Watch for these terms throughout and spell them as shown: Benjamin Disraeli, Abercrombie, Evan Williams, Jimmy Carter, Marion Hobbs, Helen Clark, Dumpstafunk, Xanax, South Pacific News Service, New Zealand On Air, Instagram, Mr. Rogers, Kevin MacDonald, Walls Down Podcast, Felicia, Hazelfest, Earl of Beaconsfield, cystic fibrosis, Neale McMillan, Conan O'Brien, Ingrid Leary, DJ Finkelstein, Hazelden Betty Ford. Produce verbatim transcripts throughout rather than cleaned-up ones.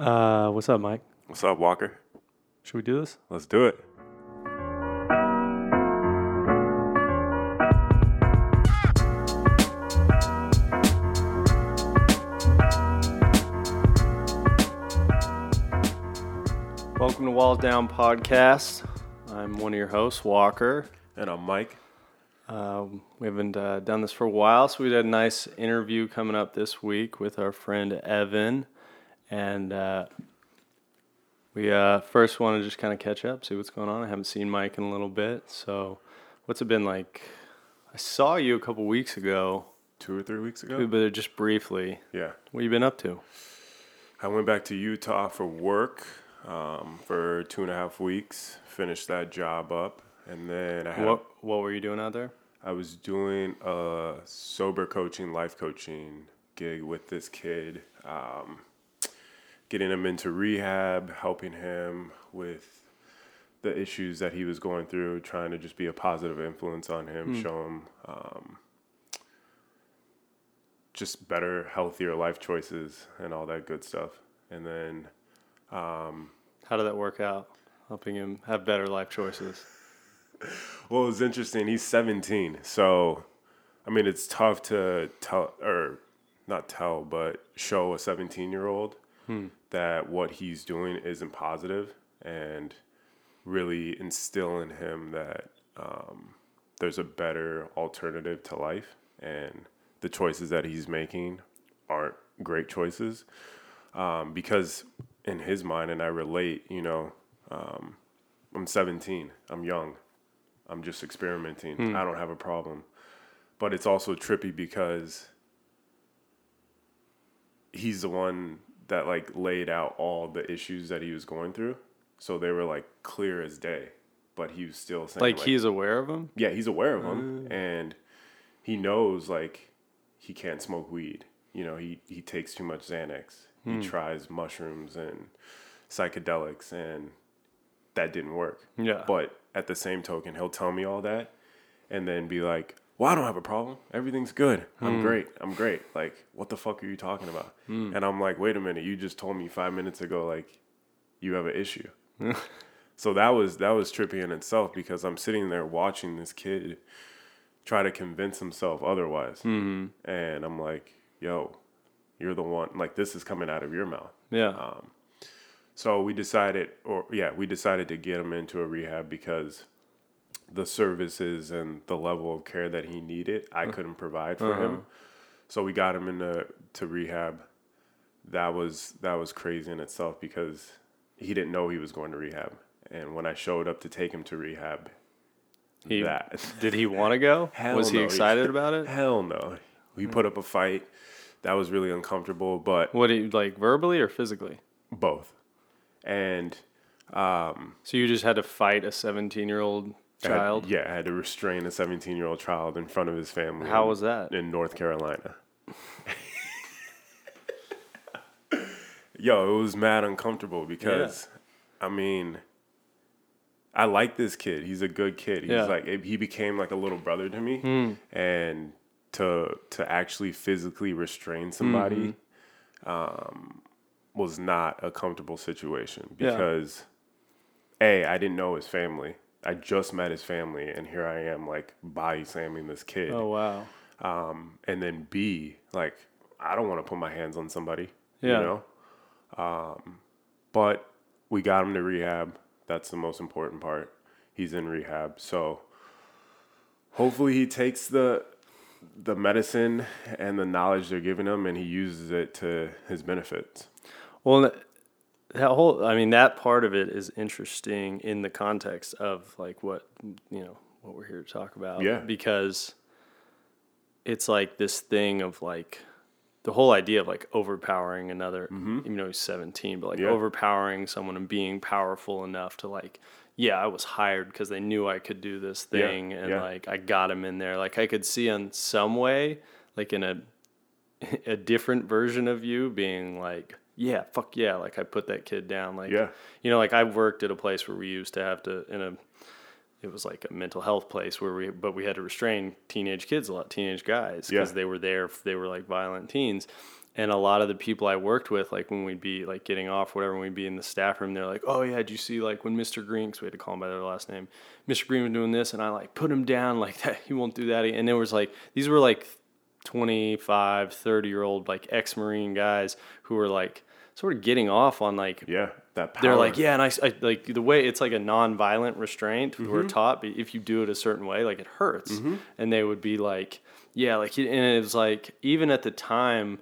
Uh, what's up, Mike? What's up, Walker? Should we do this? Let's do it. Welcome to Walls Down Podcast. I'm one of your hosts, Walker. And I'm Mike. Uh, we haven't uh, done this for a while, so we had a nice interview coming up this week with our friend Evan. And uh, we uh, first want to just kind of catch up, see what's going on. I haven't seen Mike in a little bit. So what's it been like? I saw you a couple weeks ago. Two or three weeks ago? But just briefly. Yeah. What you been up to? I went back to Utah for work. Um, for two and a half weeks, finished that job up, and then I had... What, what were you doing out there? I was doing a sober coaching, life coaching gig with this kid, um, getting him into rehab, helping him with the issues that he was going through, trying to just be a positive influence on him, mm. show him um, just better, healthier life choices and all that good stuff. And then... Um, How did that work out? Helping him have better life choices. Well, it was interesting. He's seventeen. So, I mean, it's tough to tell, or not tell, but show a seventeen-year-old hmm. that what he's doing isn't positive, and really instill in him that um, there's a better alternative to life, and the choices that he's making aren't great choices. Um, because... in his mind, and I relate, you know, um, I'm seventeen, I'm young, I'm just experimenting, mm. I don't have a problem. But it's also trippy because he's the one that, like, laid out all the issues that he was going through, so they were, like, clear as day, but he was still saying, like, like he's aware of them? Yeah, he's aware of them, mm. and he knows, like, he can't smoke weed, you know, he, he takes too much Xanax. He mm. tries mushrooms and psychedelics, and that didn't work. Yeah. But at the same token, he'll tell me all that and then be like, well, I don't have a problem. Everything's good. I'm mm. great. I'm great. Like, what the fuck are you talking about? Mm. And I'm like, wait a minute. You just told me five minutes ago, like, you have an issue. So that was that was trippy in itself because I'm sitting there watching this kid try to convince himself otherwise. Mm-hmm. And I'm like, yo. You're the one, like, this is coming out of your mouth. Yeah. Um, so we decided, or yeah, we decided to get him into a rehab because the services and the level of care that he needed, I couldn't provide for uh-huh. him. So we got him into to rehab. That was that was crazy in itself because he didn't know he was going to rehab. And when I showed up to take him to rehab, he, that did he want to go? Hell was no. he excited he, about it? Hell no. He put up a fight. That was really uncomfortable, but... What, like, verbally or physically? Both. And... Um, so you just had to fight a seventeen-year-old child? I had, yeah, I had to restrain a seventeen-year-old child in front of his family. How in, was that? In North Carolina. Yo, it was mad uncomfortable because, yeah. I mean... I like this kid. He's a good kid. He's yeah. like... It, he became like a little brother to me. Mm. And... to to actually physically restrain somebody mm-hmm. um, was not a comfortable situation because, yeah. A, I didn't know his family. I just met his family, and here I am, like, body slamming this kid. Oh, wow. Um, and then, B, like, I don't want to put my hands on somebody, yeah. you know? Um, but we got him to rehab. That's the most important part. He's in rehab. So hopefully he takes the... the medicine and the knowledge they're giving him, and he uses it to his benefits. Well, that whole, I mean, that part of it is interesting in the context of, like, what, you know, what we're here to talk about. Yeah. Because it's like this thing of, like, the whole idea of, like, overpowering another, mm-hmm. even though he's seventeen, but, like, yeah. overpowering someone and being powerful enough to, like, yeah, I was hired because they knew I could do this thing, yeah, and yeah. like I got him in there. Like I could see in some way, like in a a different version of you being like, yeah, fuck yeah, like I put that kid down. Like, yeah. you know, like I worked at a place where we used to have to in a, it was like a mental health place where we, but we had to restrain teenage kids a lot, teenage guys, because yeah. they were there, they were like violent teens, And a lot of the people I worked with, like when we'd be like getting off, whatever, when we'd be in the staff room, they're like, oh yeah, did you see like when Mister Green, because we had to call him by their last name, Mister Green was doing this, and I like put him down like that. He won't do that again. And there was like, these were like twenty-five, thirty year old like ex-Marine guys who were like sort of getting off on like, yeah, that power. They're like, yeah. And I, I like the way it's like a non-violent restraint. Mm-hmm. We were taught if you do it a certain way, like it hurts. Mm-hmm. And they would be like, yeah, like, and it was like, even at the time,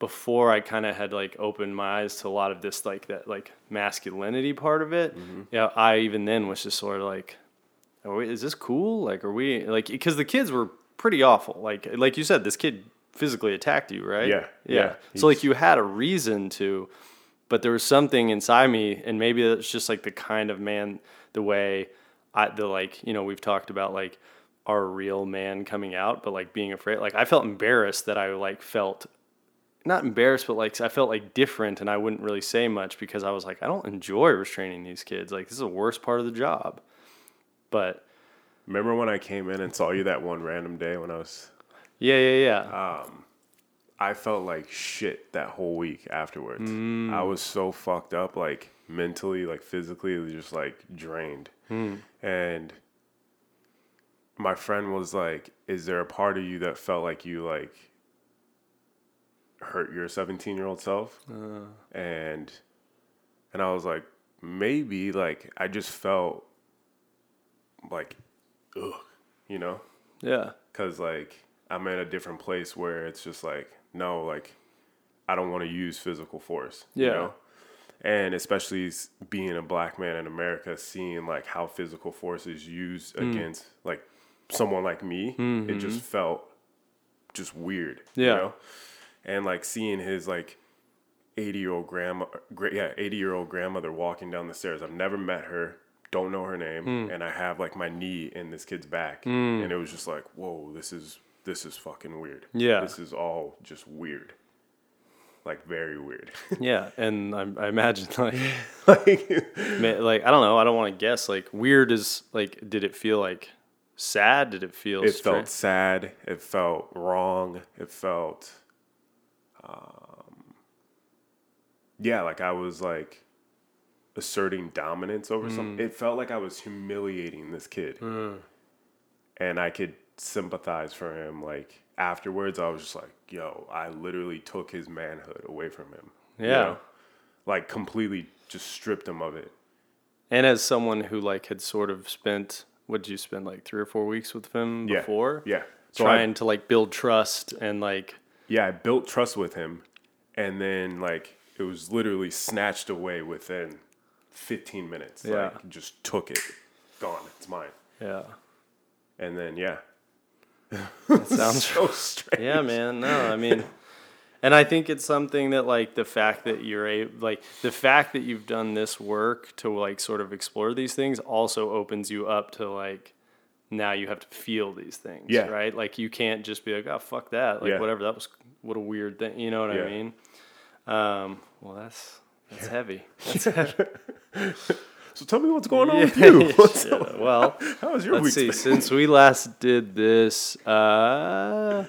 before I kind of had like opened my eyes to a lot of this, like that, like masculinity part of it. Mm-hmm. Yeah. You know, I even then was just sort of like, are we, is this cool? Like, are we like, cause the kids were pretty awful. Like, like you said, this kid physically attacked you, right? Yeah. Yeah. yeah. So like you had a reason to, but there was something inside me, and maybe it's just like the kind of man, the way I, the like, you know, we've talked about like our real man coming out, but like being afraid, like I felt embarrassed that I like felt not embarrassed, but like I felt like different, and I wouldn't really say much because I was like, I don't enjoy restraining these kids. Like, this is the worst part of the job. But remember when I came in and saw you that one random day when I was, yeah, yeah, yeah. Um, I felt like shit that whole week afterwards. Mm. I was so fucked up, like mentally, like physically, just like drained. Mm. And my friend was like, is there a part of you that felt like you like hurt your seventeen-year-old self? Uh. And and I was like, maybe, like, I just felt like, ugh, you know? Yeah. Because, like, I'm in a different place where it's just like, no, like, I don't want to use physical force, yeah. you know? And especially being a black man in America, seeing, like, how physical force is used mm. against, like, someone like me, mm-hmm. it just felt just weird, yeah. you know? And, like, seeing his, like, eighty-year-old grandma, yeah, eighty-year-old grandmother walking down the stairs. I've never met her, don't know her name, mm. and I have, like, my knee in this kid's back. Mm. And it was just like, whoa, this is this is fucking weird. Yeah. This is all just weird. Like, very weird. yeah, and I, I imagine, like, like, like, I don't know, I don't want to guess. Like, weird is, like, did it feel, like, sad? Did it feel It strange? felt sad. It felt wrong. It felt... Um, yeah, like I was like asserting dominance over mm. something. It felt like I was humiliating this kid. Mm. And I could sympathize for him. Like afterwards, I was just like, yo, I literally took his manhood away from him. Yeah. You know? Like completely just stripped him of it. And as someone who like had sort of spent, what did you spend? Like three or four weeks with him yeah. before? Yeah. So trying I, to like build trust and like. Yeah, I built trust with him, and then, like, it was literally snatched away within fifteen minutes. Yeah. Like, just took it. Gone. It's mine. Yeah. And then, yeah. That sounds so strange. Yeah, man. No, I mean, and I think it's something that, like, the fact that you're a, like, the fact that you've done this work to, like, sort of explore these things also opens you up to, like, now you have to feel these things, yeah. right? Like you can't just be like, oh, fuck that. Like yeah. whatever, that was, what a weird thing. You know what yeah. I mean? Um, well, that's, that's yeah. heavy. That's heavy. So tell me what's going on yeah. with you. What's yeah. going on? Well, how was your let's week see, since we last did this, uh,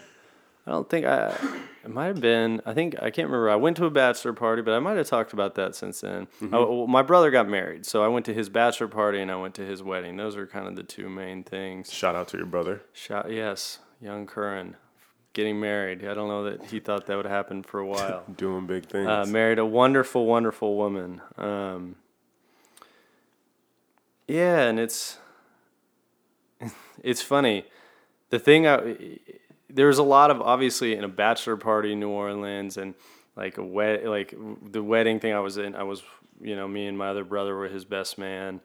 I don't think I, it might've been, I think, I can't remember. I went to a bachelor party, but I might've talked about that since then. Mm-hmm. I, well, my brother got married, so I went to his bachelor party and I went to his wedding. Those are kind of the two main things. Shout out to your brother. Shout, yes. Young Curran getting married. I don't know that he thought that would happen for a while. Doing big things. Uh, married a wonderful, wonderful woman. Um, yeah. And it's, it's funny. The thing I, there was a lot of, obviously, in a bachelor party in New Orleans and, like, a wed- like the wedding thing I was in, I was, you know, me and my other brother were his best man,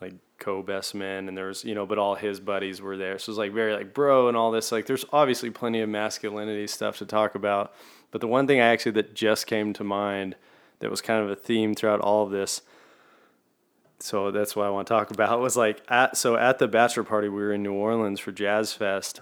like, co-best man, and there was, you know, but all his buddies were there. So it was, like, very, like, bro and all this. Like, there's obviously plenty of masculinity stuff to talk about. But the one thing I actually that just came to mind that was kind of a theme throughout all of this, so that's what I want to talk about, was, like, at so at the bachelor party, we were in New Orleans for Jazz Fest.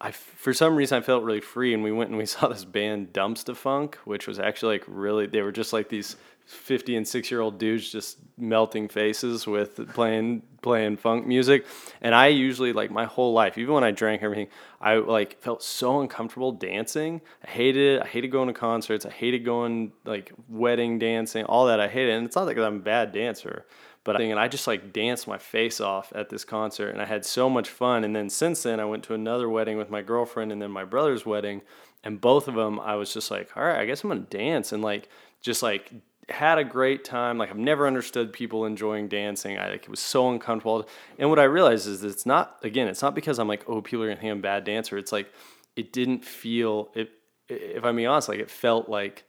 I, for some reason, I felt really free, and we went and we saw this band, Dumpstafunk, which was actually, like, really, they were just, like, these fifty and six year old dudes just melting faces with playing playing funk music. And I usually, like, my whole life, even when I drank everything, I like felt so uncomfortable dancing. I hated it. I hated going to concerts. I hated going, like, wedding dancing, all that. I hated it. And it's not like I'm a bad dancer, but I think, and I just like danced my face off at this concert, and I had so much fun. And then since then I went to another wedding with my girlfriend and then my brother's wedding, and both of them I was just like, all right, I guess I'm gonna dance, and like just like had a great time. Like, I've never understood people enjoying dancing. I like it was so uncomfortable. And what I realized is that it's not, again, it's not because I'm like, oh, people are gonna think I'm a bad dancer. It's like, it didn't feel, it, if I'm being honest, like it felt like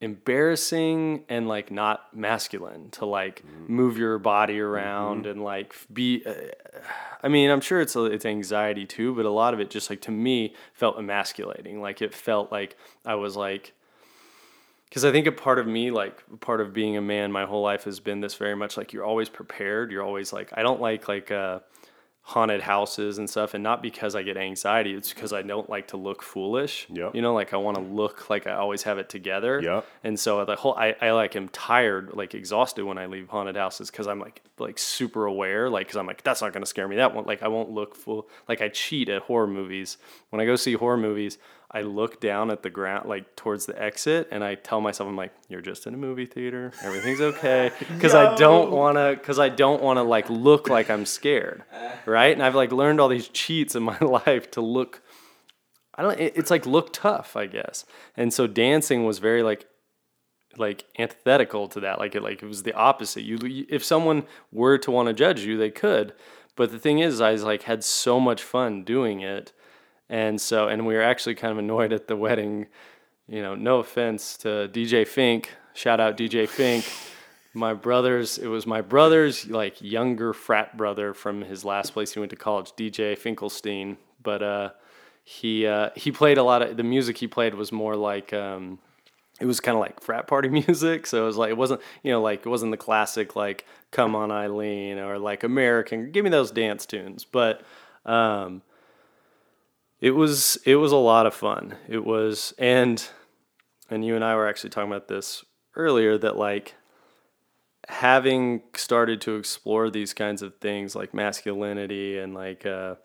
embarrassing and like not masculine to like mm-hmm. move your body around mm-hmm. and like be, uh, I mean, I'm sure it's a, it's anxiety too, but a lot of it just like to me felt emasculating. Like it felt like I was like, because I think a part of me, like part of being a man my whole life has been this very much like you're always prepared. You're always like, I don't like like uh, haunted houses and stuff. And not because I get anxiety. It's because I don't like to look foolish. Yep. You know, like I want to look like I always have it together. Yep. And so the whole, I, I like am tired, like exhausted when I leave haunted houses because I'm like like super aware. Like, because I'm like, that's not going to scare me. That won't, like I won't look fool. Like I cheat at horror movies. When I go see horror movies, I look down at the ground, like towards the exit, and I tell myself, I'm like, you're just in a movie theater. Everything's okay. Because no. I don't want to, because I don't want to like look like I'm scared. Right. And I've like learned all these cheats in my life to look, I don't, it, it's like look tough, I guess. And so dancing was very like, like antithetical to that. Like it, like it was the opposite. You, if someone were to want to judge you, they could. But the thing is, I was like, had so much fun doing it. And so, and we were actually kind of annoyed at the wedding, you know, no offense to D J Fink, shout out D J Fink, my brother's, it was my brother's like younger frat brother from his last place he went to college, D J Finkelstein, but uh, he uh, he played a lot of, the music he played was more like, um, it was kind of like frat party music, so it was like, it wasn't, you know, like, it wasn't the classic like, Come On Eileen, or like American, give me those dance tunes, but, um, It was it was a lot of fun. It was and and you and I were actually talking about this earlier, that like having started to explore these kinds of things like masculinity and like uh,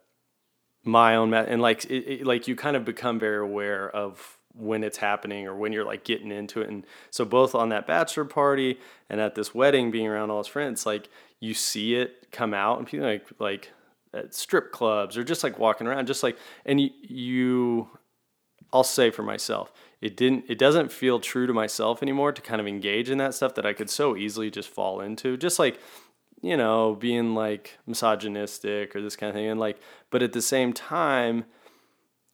my own ma- and like it, it, like you kind of become very aware of when it's happening or when you're like getting into it. And so both on that bachelor party and at this wedding, being around all his friends, like you see it come out, and people like like. at strip clubs or just like walking around, just like, and you, you, I'll say for myself, it didn't, it doesn't feel true to myself anymore to kind of engage in that stuff that I could so easily just fall into, just like, you know, being like misogynistic or this kind of thing. And like, but at the same time,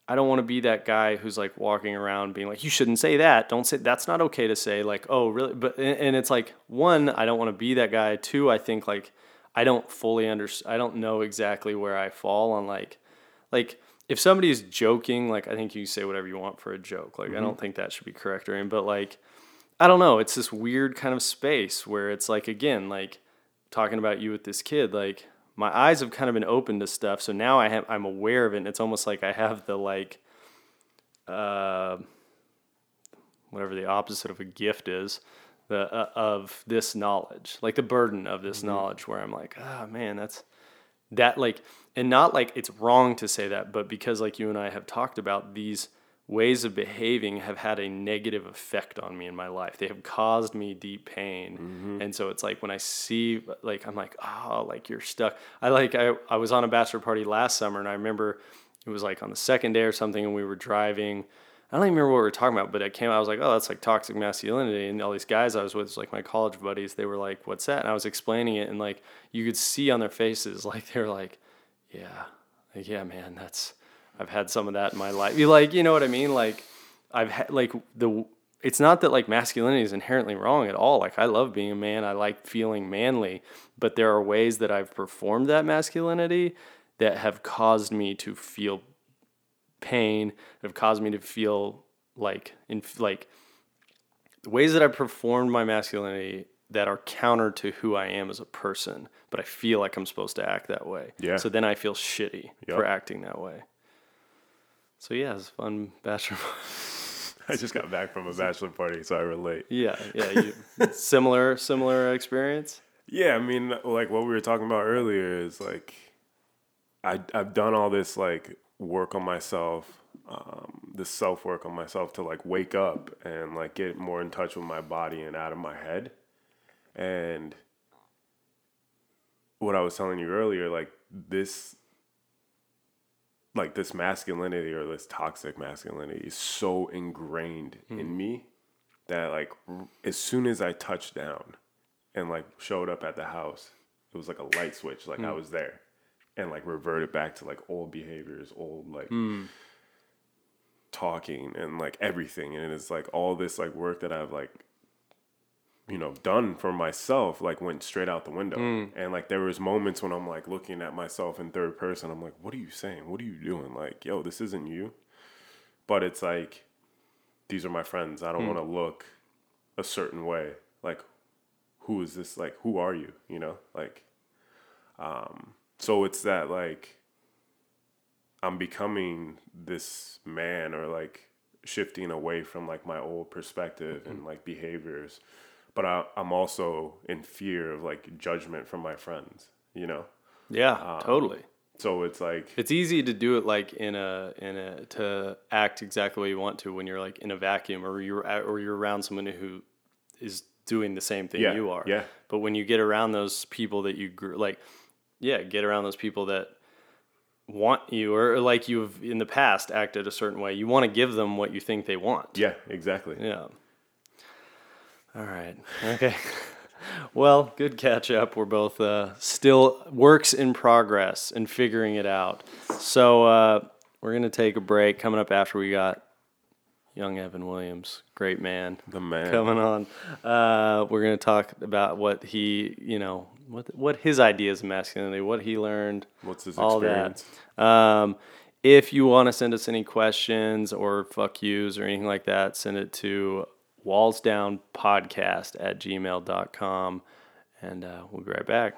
I don't want to be that guy who's like walking around being like, you shouldn't say that. Don't say, that's not okay to say, like, oh really? But, and it's like, one, I don't want to be that guy. Two, I think like, I don't fully understand, I don't know exactly where I fall on like, like if somebody's joking, like I think you say whatever you want for a joke. Like, mm-hmm. I don't think that should be correct or anything, but like, I don't know. It's this weird kind of space where it's like, again, like talking about you with this kid, like my eyes have kind of been open to stuff. So now I have, I'm aware of it. And it's almost like I have the like, uh, whatever the opposite of a gift is. The, uh, of this knowledge, like the burden of this mm-hmm. knowledge, where I'm like, ah, oh, man, that's that like, and not like it's wrong to say that, but because like you and I have talked about, these ways of behaving have had a negative effect on me in my life. They have caused me deep pain. Mm-hmm. And so it's like, when I see, like, I'm like, oh, like you're stuck. I like, I, I was on a bachelor party last summer, and I remember it was like on the second day or something, and we were driving, I don't even remember what we were talking about, but it came out, I was like, oh, that's like toxic masculinity. And all these guys I was with, like my college buddies, they were like, what's that? And I was explaining it, and like, you could see on their faces, like, they were like, yeah, like, yeah, man, that's, I've had some of that in my life. You like, you know what I mean? Like, I've had, like, the, it's not that like masculinity is inherently wrong at all. Like, I love being a man. I like feeling manly, but there are ways that I've performed that masculinity that have caused me to feel pain, have caused me to feel like in like ways that I performed my masculinity that are counter to who I am as a person, but I feel like I'm supposed to act that way. Yeah. So then I feel shitty yep. for acting that way. So yeah, it's fun bachelor. I just got back from a bachelor party, so I relate. Yeah, yeah. You, similar, similar experience? Yeah, I mean, like what we were talking about earlier is like, I, I've done all this like work on myself, um, this self-work on myself to like wake up and like get more in touch with my body and out of my head. And what I was telling you earlier, like this... like this masculinity or this toxic masculinity is so ingrained mm. in me that like r- as soon as I touched down and like showed up at the house, it was like a light switch. Like mm. I was there and like reverted back to like old behaviors, old like mm. talking and like everything. And it's like all this like work that I've like, you know, done for myself, like went straight out the window. Mm. And like, there was moments when I'm like looking at myself in third person. I'm like, what are you saying? What are you doing? Like, yo, this isn't you. But it's like, these are my friends. I don't mm. want to look a certain way. Like, who is this? Like, who are you? You know, like, um, so it's that like, I'm becoming this man or like shifting away from like my old perspective mm-hmm. and like behaviors. But I, I'm also in fear of like judgment from my friends, you know? Yeah, um, totally. So it's like, it's easy to do it like in a, in a, to act exactly what you want to when you're like in a vacuum or you're at, or you're around someone who is doing the same thing yeah, you are. Yeah. But when you get around those people that you grew, like, yeah, get around those people that want you or like you've in the past acted a certain way, you want to give them what you think they want. Yeah, exactly. Yeah. All right. Okay. Well, good catch up. We're both uh, still works in progress and figuring it out. So uh, we're going to take a break. Coming up after, we got young Evan Williams, great man. The man. Coming on. Uh, we're going to talk about what he, you know, what what his ideas of masculinity, what he learned. What's his all experience? That. Um, if you want to send us any questions or fuck yous or anything like that, send it to Walls Down Podcast at gmail dot com, and uh, we'll be right back.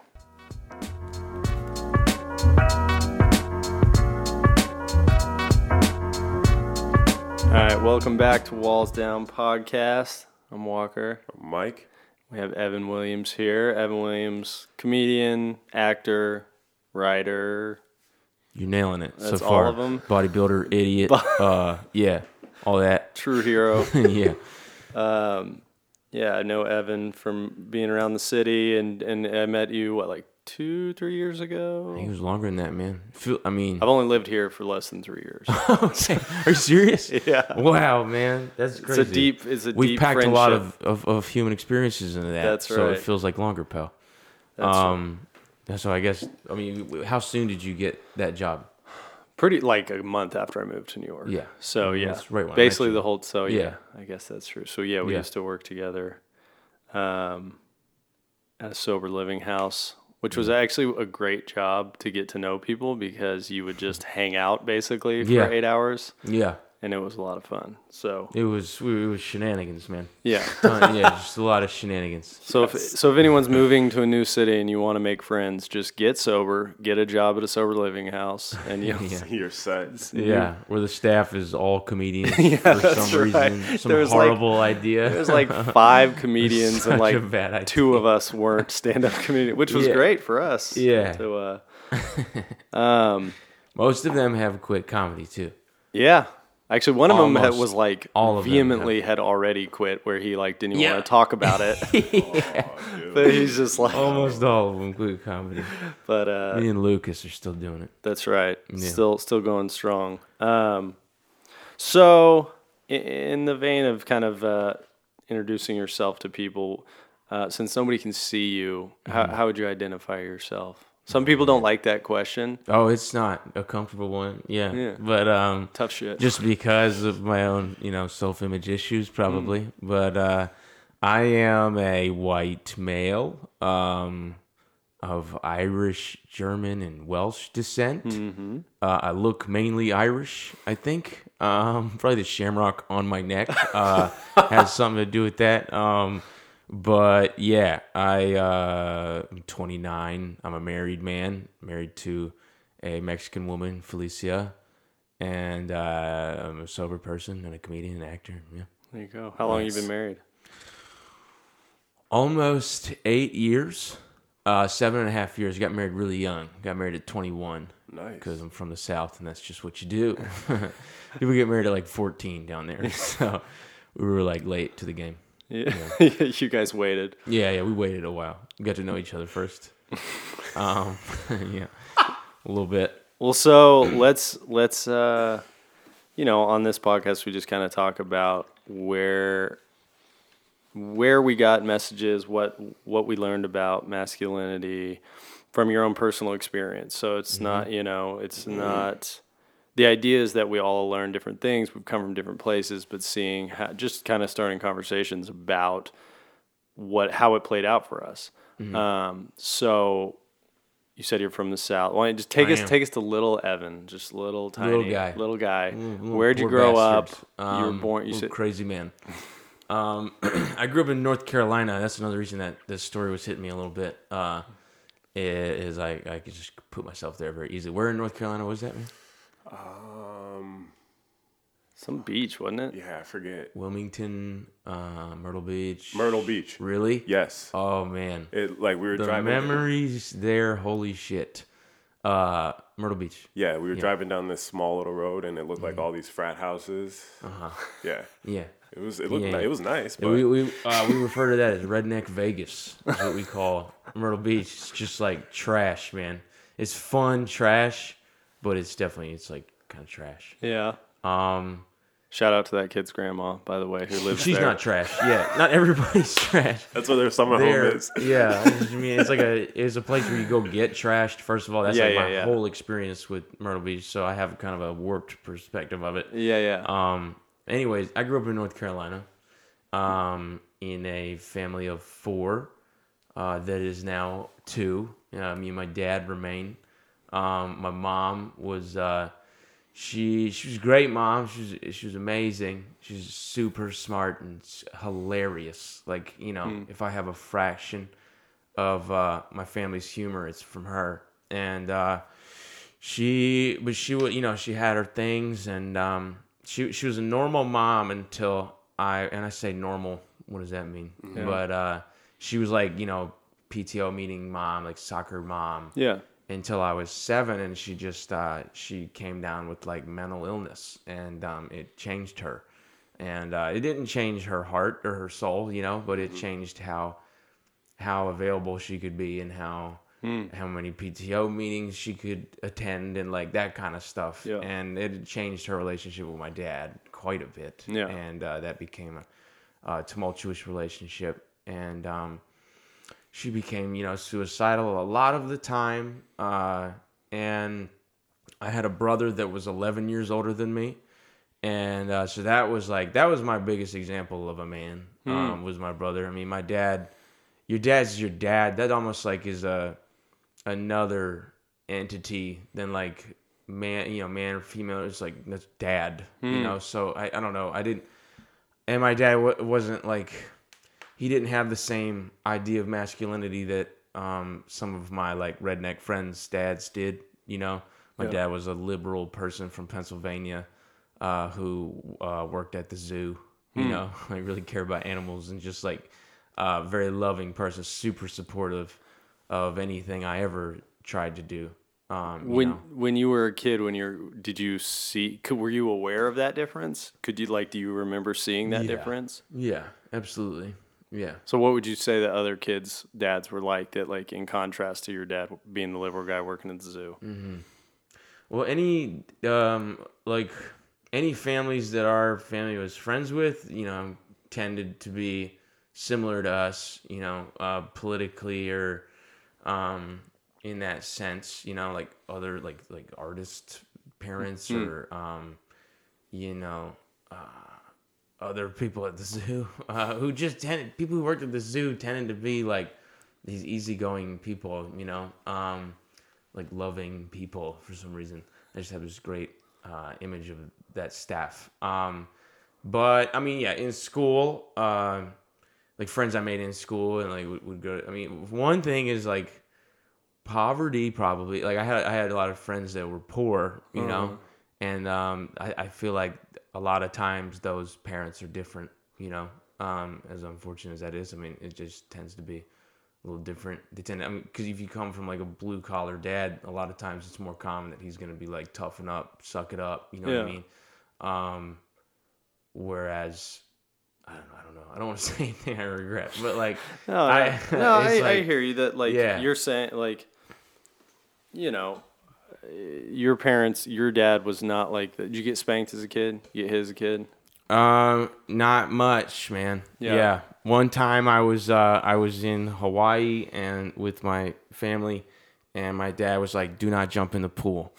All right, welcome back to Walls Down Podcast. I'm Walker. I'm Mike. We have Evan Williams here. Evan Williams, comedian, actor, writer. You're nailing it. That's so far. All of them. Bodybuilder, idiot. uh, yeah, all that. True hero. Yeah. Um, yeah, I know Evan from being around the city, and, and I met you, what, like two, three years ago? I think it was longer than that, man. I mean... I've only lived here for less than three years. Okay. Are you serious? Yeah. Wow, man. That's crazy. It's a deep It's a We've deep packed friendship. a lot of, of, of human experiences into that. That's right. So it feels like longer, pal. That's um, right. So I guess, I mean, how soon did you get that job? Pretty like a month after I moved to New York. Yeah. So yeah, that's right. Basically the whole. So yeah, yeah, I guess that's true. So yeah, we yeah. used to work together, um, at a sober living house, which was actually a great job to get to know people because you would just hang out basically for yeah. eight hours. Yeah. And it was a lot of fun. So it was, it was shenanigans, man. Yeah. uh, yeah. Just a lot of shenanigans. So yes. if, so if anyone's moving to a new city and you want to make friends, just get sober, get a job at a sober living house, and you'll yeah. see your sights. Yeah. yeah. Where the staff is all comedians yeah, for that's some right. reason. Some there was horrible like, idea. There's like five comedians and like two of us weren't stand-up comedians, which was yeah. great for us. Yeah. To, uh, um, most of them have quit comedy too. Yeah. Actually, one of Almost them had, was like all vehemently had already quit, where he like didn't even yeah. want to talk about it. yeah. oh, but he's just like almost all of them quit comedy. But uh, me and Lucas are still doing it. That's right. Yeah. Still, still going strong. Um, so in the vein of kind of uh, introducing yourself to people, uh, since nobody can see you, mm-hmm. how, how would you identify yourself? Some people don't like that question. Oh, it's not a comfortable one. Yeah. yeah. But um tough shit. Just because of my own, you know, self-image issues probably. Mm. But uh I am a white male um of Irish, German and Welsh descent. Mm-hmm. Uh, I look mainly Irish, I think. Um probably the shamrock on my neck uh has something to do with that. Um But yeah, I, uh, I'm twenty-nine. I'm a married man, married to a Mexican woman, Felicia, And uh, I'm a sober person and a comedian and actor. Yeah. There you go. How long That's, have you been married? Almost eight years. Uh, seven and a half years. Got married really young. Got married at twenty-one. Nice. Because I'm from the South, and that's just what you do. People get married at like fourteen down there. So we were like late to the game. Yeah. yeah. You guys waited. Yeah, yeah. We waited a while. We got to know each other first. um, yeah. A little bit. Well, so let's, let's uh, you know, on this podcast, we just kind of talk about where... where we got messages, what what we learned about masculinity from your own personal experience. So it's mm-hmm. not, you know, it's mm-hmm. not, the idea is that we all learn different things. We've come from different places, but seeing, how, just kind of starting conversations about what how it played out for us. Mm-hmm. Um, so you said you're from the South. Why don't you just take I us am. take us to little Evan, just little tiny little guy. Little guy. Little, Where'd you grow bastard. up? Um, you were born. You said crazy man. Um, I grew up in North Carolina. That's another reason that this story was hitting me a little bit. Uh, is I, I could just put myself there very easily. Where in North Carolina was that, man? Um, some beach, wasn't it? Yeah, I forget. Wilmington, uh, Myrtle Beach. Myrtle Beach. Really? Yes. Oh man. It like we were the driving. The memories there. Holy shit. Uh, Myrtle Beach. Yeah, we were yeah. driving down this small little road, and it looked mm-hmm. like all these frat houses. Uh huh. Yeah. Yeah. It was. It looked. Yeah. Nice. It was nice. But. We we uh, we refer to that as redneck Vegas. Is what we call Myrtle Beach. It's just like trash, man. It's fun trash, but it's definitely it's like kind of trash. Yeah. Um. Shout out to that kid's grandma, by the way, who lives. She's there. Not trash. Yeah. Not everybody's trash. That's what their summer They're, home is. Yeah. I mean, it's like a it's a place where you go get trashed. First of all, that's yeah, like yeah, my yeah. whole experience with Myrtle Beach. So I have kind of a warped perspective of it. Yeah. Yeah. Um. Anyways, I grew up in North Carolina um, in a family of four uh, that is now two. Uh, me and my dad remain. Um, my mom was uh, she she was a great mom. She was she was amazing. She's super smart and hilarious. Like you know, mm. if I have a fraction of uh, my family's humor, it's from her. And uh, she but she would you know she had her things and. Um, She she was a normal mom until I, and I say normal, what does that mean? Yeah. But uh, she was like, you know, P T O meeting mom, like soccer mom. Yeah. Until I was seven, and she just, uh, she came down with like mental illness, and um, it changed her. And uh, it didn't change her heart or her soul, you know, but it changed how how available she could be and how... Mm. how many P T O meetings she could attend and like that kind of stuff. Yeah. And it changed her relationship with my dad quite a bit. Yeah. And uh, that became a, a tumultuous relationship. And um, she became, you know, suicidal a lot of the time. Uh, and I had a brother that was eleven years older than me. And uh, so that was like, that was my biggest example of a man, mm. um, was my brother. I mean, my dad, your dad's your dad. That almost like is a, another entity than like man, you know, man or female. It's like that's dad, mm. you know. So I, I don't know. I didn't, and my dad w- wasn't like he didn't have the same idea of masculinity that um, some of my like redneck friends' dads did. You know, my yeah. dad was a liberal person from Pennsylvania uh, who uh, worked at the zoo. You mm. know, like really cared about animals and just like a uh, very loving person, super supportive of anything I ever tried to do. Um, you when know. when you were a kid, when you're, did you see? Could, were you aware of that difference? Could you like? Do you remember seeing that yeah. difference? Yeah, absolutely. Yeah. So what would you say that other kids' dads were like? That like in contrast to your dad being the liberal guy working at the zoo. Mm-hmm. Well, any um, like any families that our family was friends with, you know, tended to be similar to us, you know, uh, politically or. Um, in that sense, you know, like other, like, like artist parents mm. or, um, you know, uh, other people at the zoo, uh, who just tended, people who worked at the zoo tended to be like these easygoing people, you know, um, like loving people for some reason. I just have this great, uh, image of that staff. Um, but I mean, yeah, in school, um, uh, like friends I made in school and like would, would go to, I mean, one thing is like poverty probably. Like I had I had a lot of friends that were poor, you uh-huh. know, And um, I, I feel like a lot of times those parents are different, you know, um, as unfortunate as that is. I mean, it just tends to be a little different. They tend to, I mean, because if you come from like a blue collar dad, a lot of times it's more common that he's going to be like, toughen up, suck it up. You know yeah. what I mean? Um, whereas I don't know. I don't know. I don't want to say anything I regret, but like, no, I, no, I, like, I hear you that like, yeah. you're saying like, you know, your parents, your dad was not like that. Did you get spanked as a kid? You get hit as a kid? Um, not much, man. Yeah. yeah. One time I was, uh, I was in Hawaii and with my family, and my dad was like, do not jump in the pool.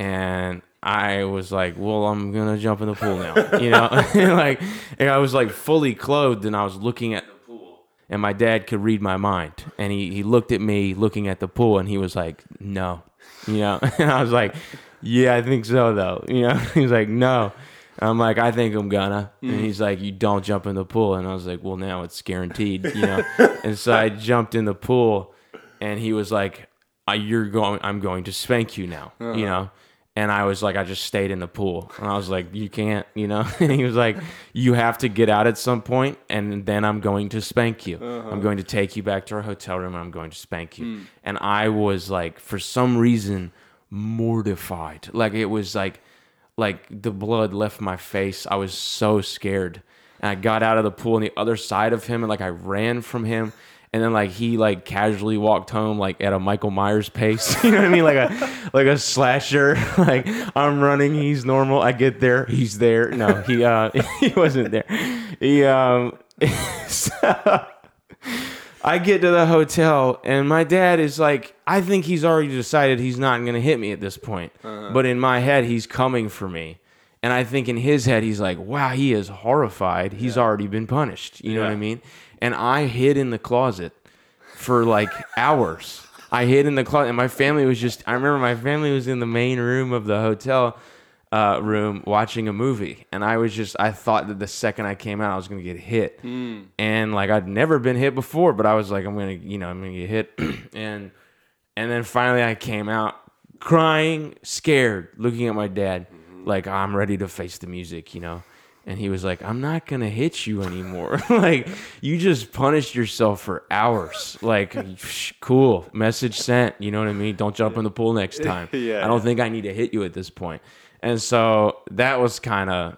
And I was like, well, I'm going to jump in the pool now, you know, and like, and I was like fully clothed and I was looking at the pool, and my dad could read my mind. And he, he looked at me looking at the pool, and he was like, no. You know, and I was like, yeah, I think so, though. You know, he's like, no. I'm like, I think I'm gonna. Mm. And he's like, you don't jump in the pool. And I was like, well, now it's guaranteed, you know. And so I jumped in the pool, and he was like, you're going, I'm going to spank you now, uh-huh. you know. And I was like, I just stayed in the pool. And I was like, you can't, you know. And he was like, you have to get out at some point, and then I'm going to spank you. Uh-huh. I'm going to take you back to our hotel room, and I'm going to spank you. Mm. And I was like, for some reason, mortified. Like, it was like, like the blood left my face. I was so scared. And I got out of the pool on the other side of him, and like I ran from him. And then like he like casually walked home like at a Michael Myers pace, you know what I mean? Like a like a slasher. Like I'm running, he's normal. I get there, he's there. No, he uh, he wasn't there. He um, so I get to the hotel, and my dad is like, I think he's already decided he's not gonna hit me at this point. Uh-huh. But in my head, he's coming for me, and I think in his head, he's like, wow, he is horrified. He's yeah. already been punished. You yeah. know what I mean? And I hid in the closet for like hours. I hid in the closet, and my family was just, I remember my family was in the main room of the hotel uh, room watching a movie. And I was just, I thought that the second I came out, I was going to get hit. Mm. And like, I'd never been hit before, but I was like, I'm going to, you know, I'm going to get hit. and and then finally I came out crying, scared, looking at my dad, mm-hmm. like, I'm ready to face the music, you know. And he was like, I'm not going to hit you anymore. Like, you just punished yourself for hours. Like, cool. Message sent. You know what I mean? Don't jump in the pool next time. yeah, I don't yeah. think I need to hit you at this point. And so that was kind of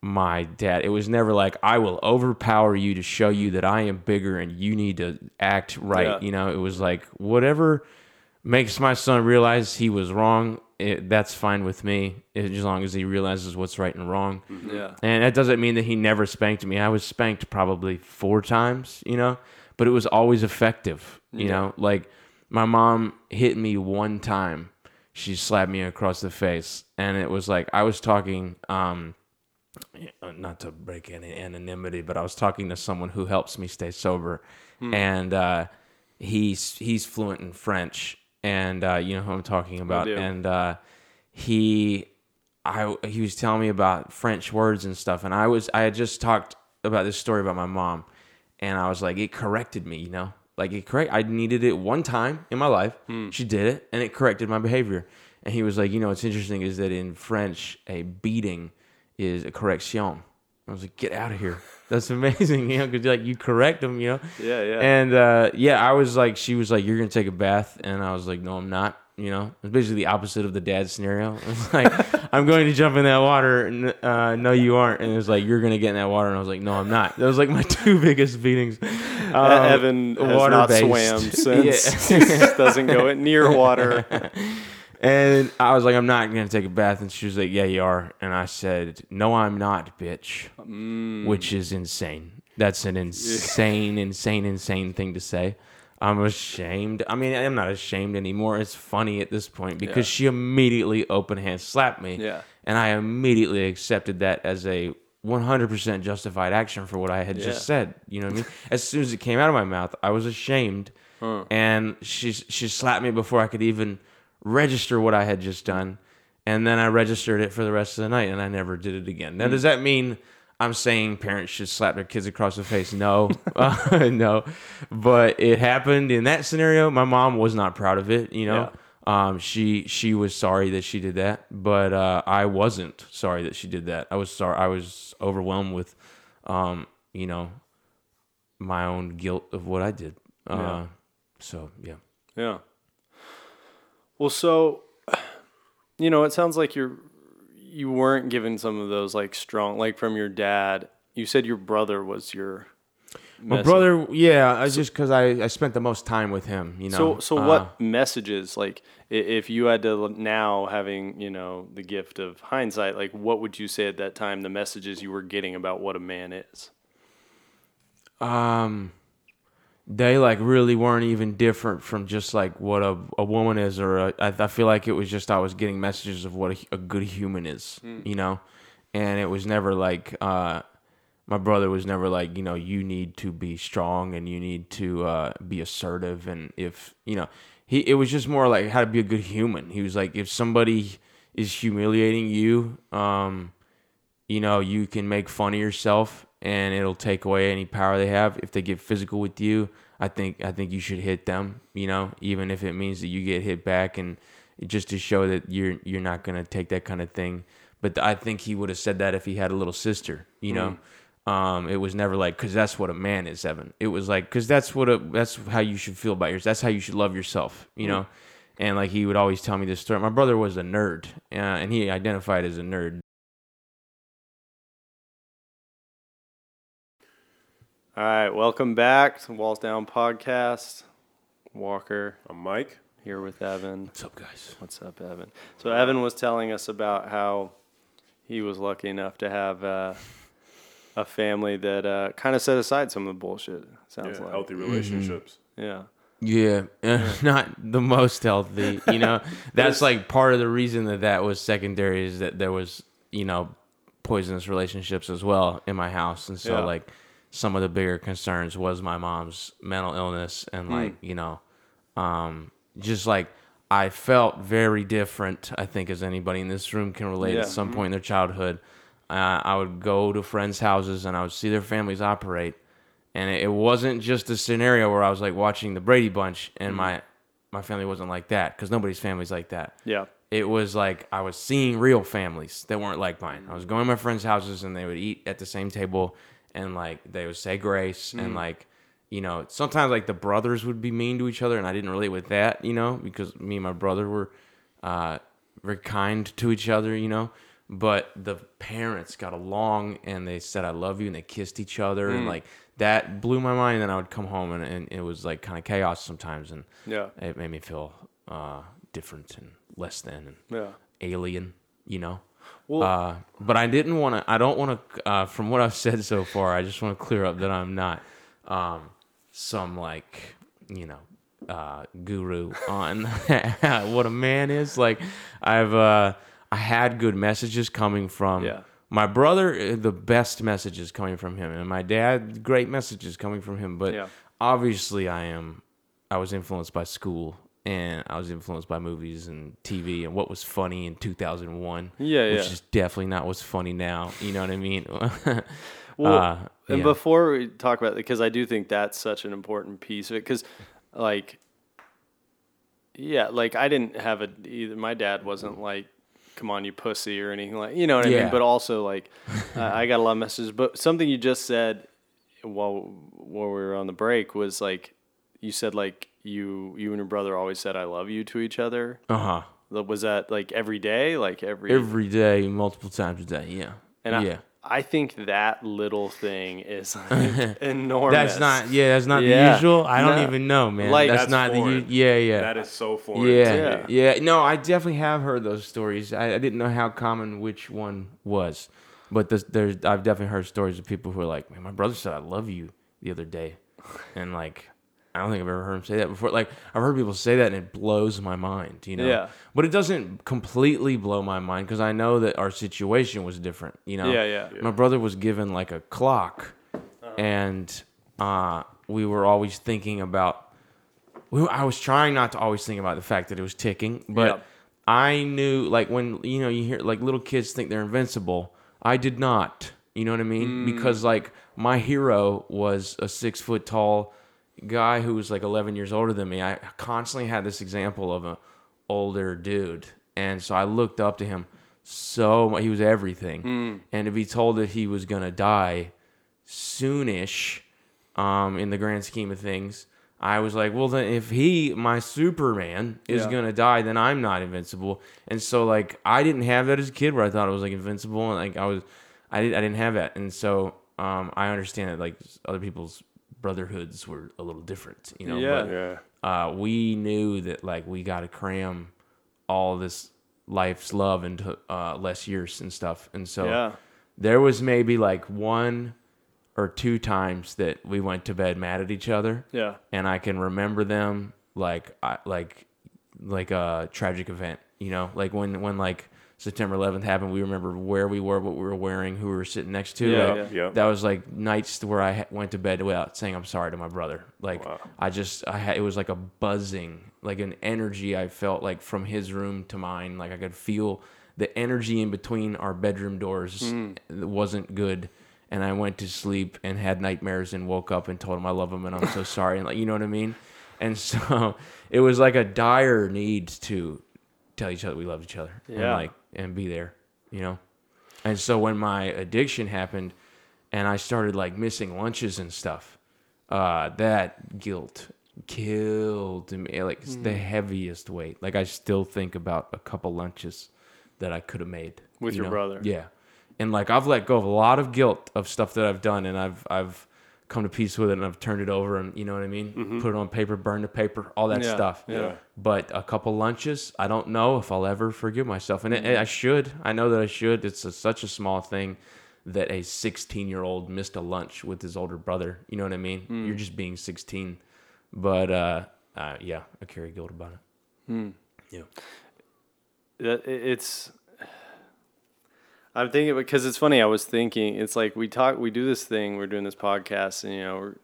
my dad. It was never like, I will overpower you to show you that I am bigger and you need to act right. Yeah. You know, it was like, whatever makes my son realize he was wrong, It, that's fine with me, as long as he realizes what's right and wrong. Yeah. And that doesn't mean that he never spanked me. I was spanked probably four times, you know, but it was always effective, you yeah. know. Like, my mom hit me one time. She slapped me across the face, and it was like, I was talking, um, not to break any anonymity, but I was talking to someone who helps me stay sober, hmm. and uh, he's he's fluent in French. And uh, you know who I'm talking about. And uh, he, I he was telling me about French words and stuff. And I was I had just talked about this story about my mom, and I was like, it corrected me, you know, like it correct. I needed it one time in my life. Hmm. She did it, and it corrected my behavior. And he was like, you know, what's interesting is that in French, a beating is a correction. I was like, get out of here. That's amazing, you know, because like you correct them, you know. Yeah, yeah. And uh, yeah, I was like, she was like, you're gonna take a bath, and I was like, no, I'm not. You know, it's basically the opposite of the dad scenario. It's like, I'm going to jump in that water, and uh, no, you aren't. And it was like, you're gonna get in that water, and I was like, no, I'm not. That was like my two biggest beatings. Um, Evan has not swam since. Yeah. Doesn't go near water. And I was like, I'm not going to take a bath. And she was like, yeah, you are. And I said, no, I'm not, bitch, mm. which is insane. That's an insane, insane, insane thing to say. I'm ashamed. I mean, I'm not ashamed anymore. It's funny at this point because yeah. she immediately open hand slapped me. Yeah. And I immediately accepted that as a one hundred percent justified action for what I had yeah. just said. You know what I mean? As soon as it came out of my mouth, I was ashamed. Huh. And she she slapped me before I could even register what I had just done, and then I registered it for the rest of the night, and I never did it again. Now, does that mean I'm saying parents should slap their kids across the face? No, uh, no, but it happened in that scenario. My mom was not proud of it, you know. Um, she she was sorry that she did that, but uh, I wasn't sorry that she did that. I was sorry. I was overwhelmed with, um, you know, my own guilt of what I did. Uh, yeah. So yeah, yeah. Well, so you know, it sounds like you're you weren't given some of those like strong like from your dad. You said your brother was your. My brother, yeah, I just because I, I spent the most time with him, you know. So, so what uh, messages, like, if you had to now having, you know, the gift of hindsight, like, what would you say at that time, the messages you were getting about what a man is? Um, they, like, really weren't even different from just, like, what a, a woman is, or a, I, I feel like it was just I was getting messages of what a, a good human is, mm. you know, and it was never, like, uh. My brother was never like, you know, you need to be strong and you need to uh, be assertive. And if, you know, he it was just more like how to be a good human. He was like, if somebody is humiliating you, um, you know, you can make fun of yourself and it'll take away any power they have. If they get physical with you, I think I think you should hit them, you know, even if it means that you get hit back, and just to show that you're you're not going to take that kind of thing. But I think he would have said that if he had a little sister, you know. Mm. Um, it was never like, because that's what a man is, Evan. It was like, because that's what a, that's how you should feel about yourself. That's how you should love yourself, you know? And like, he would always tell me this story. My brother was a nerd, uh, and he identified as a nerd. All right, welcome back to Walls Down Podcast. Walker. I'm Mike. Here with Evan. What's up, guys? What's up, Evan? So Evan was telling us about how he was lucky enough to have... Uh, a family that uh, kind of set aside some of the bullshit, sounds yeah, like. Healthy relationships. Mm-hmm. Yeah. Yeah. Not the most healthy, you know. That's like part of the reason that that was secondary, is that there was, you know, poisonous relationships as well in my house. And so, yeah. like, some of the bigger concerns was my mom's mental illness. And, like, mm. you know, um, just, like, I felt very different, I think, as anybody in this room can relate yeah. at some mm-hmm. point in their childhood. Uh, I would go to friends' houses and I would see their families operate, and it, it wasn't just a scenario where I was like watching the Brady Bunch, and my my family wasn't like that, because nobody's family's like that. Yeah, it was like I was seeing real families that weren't like mine. I was going to my friends' houses and they would eat at the same table, and like they would say grace, mm. and like, you know, sometimes like the brothers would be mean to each other, and I didn't relate with that, you know, because me and my brother were uh, very kind to each other, you know. But the parents got along and they said, I love you, and they kissed each other. Mm. And like that blew my mind. And then I would come home and, and it was like kind of chaos sometimes. And yeah. it made me feel uh, different and less than and yeah. alien, you know. Well, uh, but I didn't want to, I don't want to, uh, from what I've said so far, I just want to clear up that I'm not um, some like, you know, uh, guru on what a man is. Like I've, uh, I had good messages coming from yeah. my brother, the best messages coming from him, and my dad, great messages coming from him. But yeah. obviously I am, I was influenced by school, and I was influenced by movies and T V and what was funny in two thousand one, yeah, yeah. which is definitely not what's funny now. You know what I mean? well, uh, and yeah. before we talk about it, because I do think that's such an important piece of it, because like, yeah, like I didn't have a, either, my dad wasn't like, come on, you pussy, or anything like, you know what I yeah. mean? But also like, uh, I got a lot of messages, but something you just said while, while we were on the break was like, you said like you, you and your brother always said, I love you to each other. Uh-huh. Was that like every day? Like every, every day, multiple times a day. Yeah. And yeah. I, I think that little thing is like enormous. That's not, yeah, that's not yeah. the usual. I no. don't even know, man. Like, that's, that's not foreign. the, yeah, yeah. That is so foreign. Yeah, yeah, yeah. No, I definitely have heard those stories. I, I didn't know how common which one was, but this, there's, I've definitely heard stories of people who are like, man, my brother said, I love you the other day. And like, I don't think I've ever heard him say that before. Like, I've heard people say that and it blows my mind, you know? Yeah. But it doesn't completely blow my mind, because I know that our situation was different, you know? Yeah, yeah. yeah. My brother was given like a clock, uh-huh. and uh, we were always thinking about, we, I was trying not to always think about the fact that it was ticking, but yep. I knew, like, when, you know, you hear like little kids think they're invincible. I did not, you know what I mean? Mm. Because like my hero was a six foot tall guy who was like eleven years older than me. I constantly had this example of a older dude. And so I looked up to him so much. He was everything. Mm. And to be told that he was going to die soonish, um, in the grand scheme of things, I was like, well, then if he, my Superman, is yeah. going to die, then I'm not invincible. And so, like, I didn't have that as a kid where I thought I was, like, invincible. And, like, I was, I, did, I didn't have that. And so um, I understand that, like, other people's brotherhoods were a little different, you know? Yeah. But, yeah. Uh, we knew that, like, we got to cram all this life's love into uh, less years and stuff. And so yeah. there was maybe, like, one... or two times that we went to bed mad at each other. Yeah. And I can remember them like I, like like a tragic event, you know? Like when, when like September eleventh happened, we remember where we were, what we were wearing, who we were sitting next to. Yeah, like, yeah. That was like nights where I went to bed without saying I'm sorry to my brother. Like wow. I just, I had, it was like a buzzing, like an energy I felt like from his room to mine. Like I could feel the energy in between our bedroom doors mm. wasn't good. And I went to sleep and had nightmares and woke up and told him I love him and I'm so sorry. And like, you know what I mean? And so it was like a dire need to tell each other we love each other yeah. and like, and be there, you know? And so when my addiction happened and I started like missing lunches and stuff, uh, that guilt killed me. Like it's mm. the heaviest weight. Like I still think about a couple lunches that I could have made. With you your know? brother. Yeah. And like I've let go of a lot of guilt of stuff that I've done, and I've I've come to peace with it, and I've turned it over, and you know what I mean. Mm-hmm. Put it on paper, burn the paper, all that yeah, stuff. Yeah. But a couple lunches, I don't know if I'll ever forgive myself, and, it, and I should. I know that I should. It's a, such a small thing that a sixteen-year-old missed a lunch with his older brother. You know what I mean? Mm. You're just being sixteen. But uh, uh, yeah, I carry guilt about it. Mm. Yeah. It's. I'm thinking because it's funny. I was thinking it's like we talk, we do this thing. We're doing this podcast, and you know we're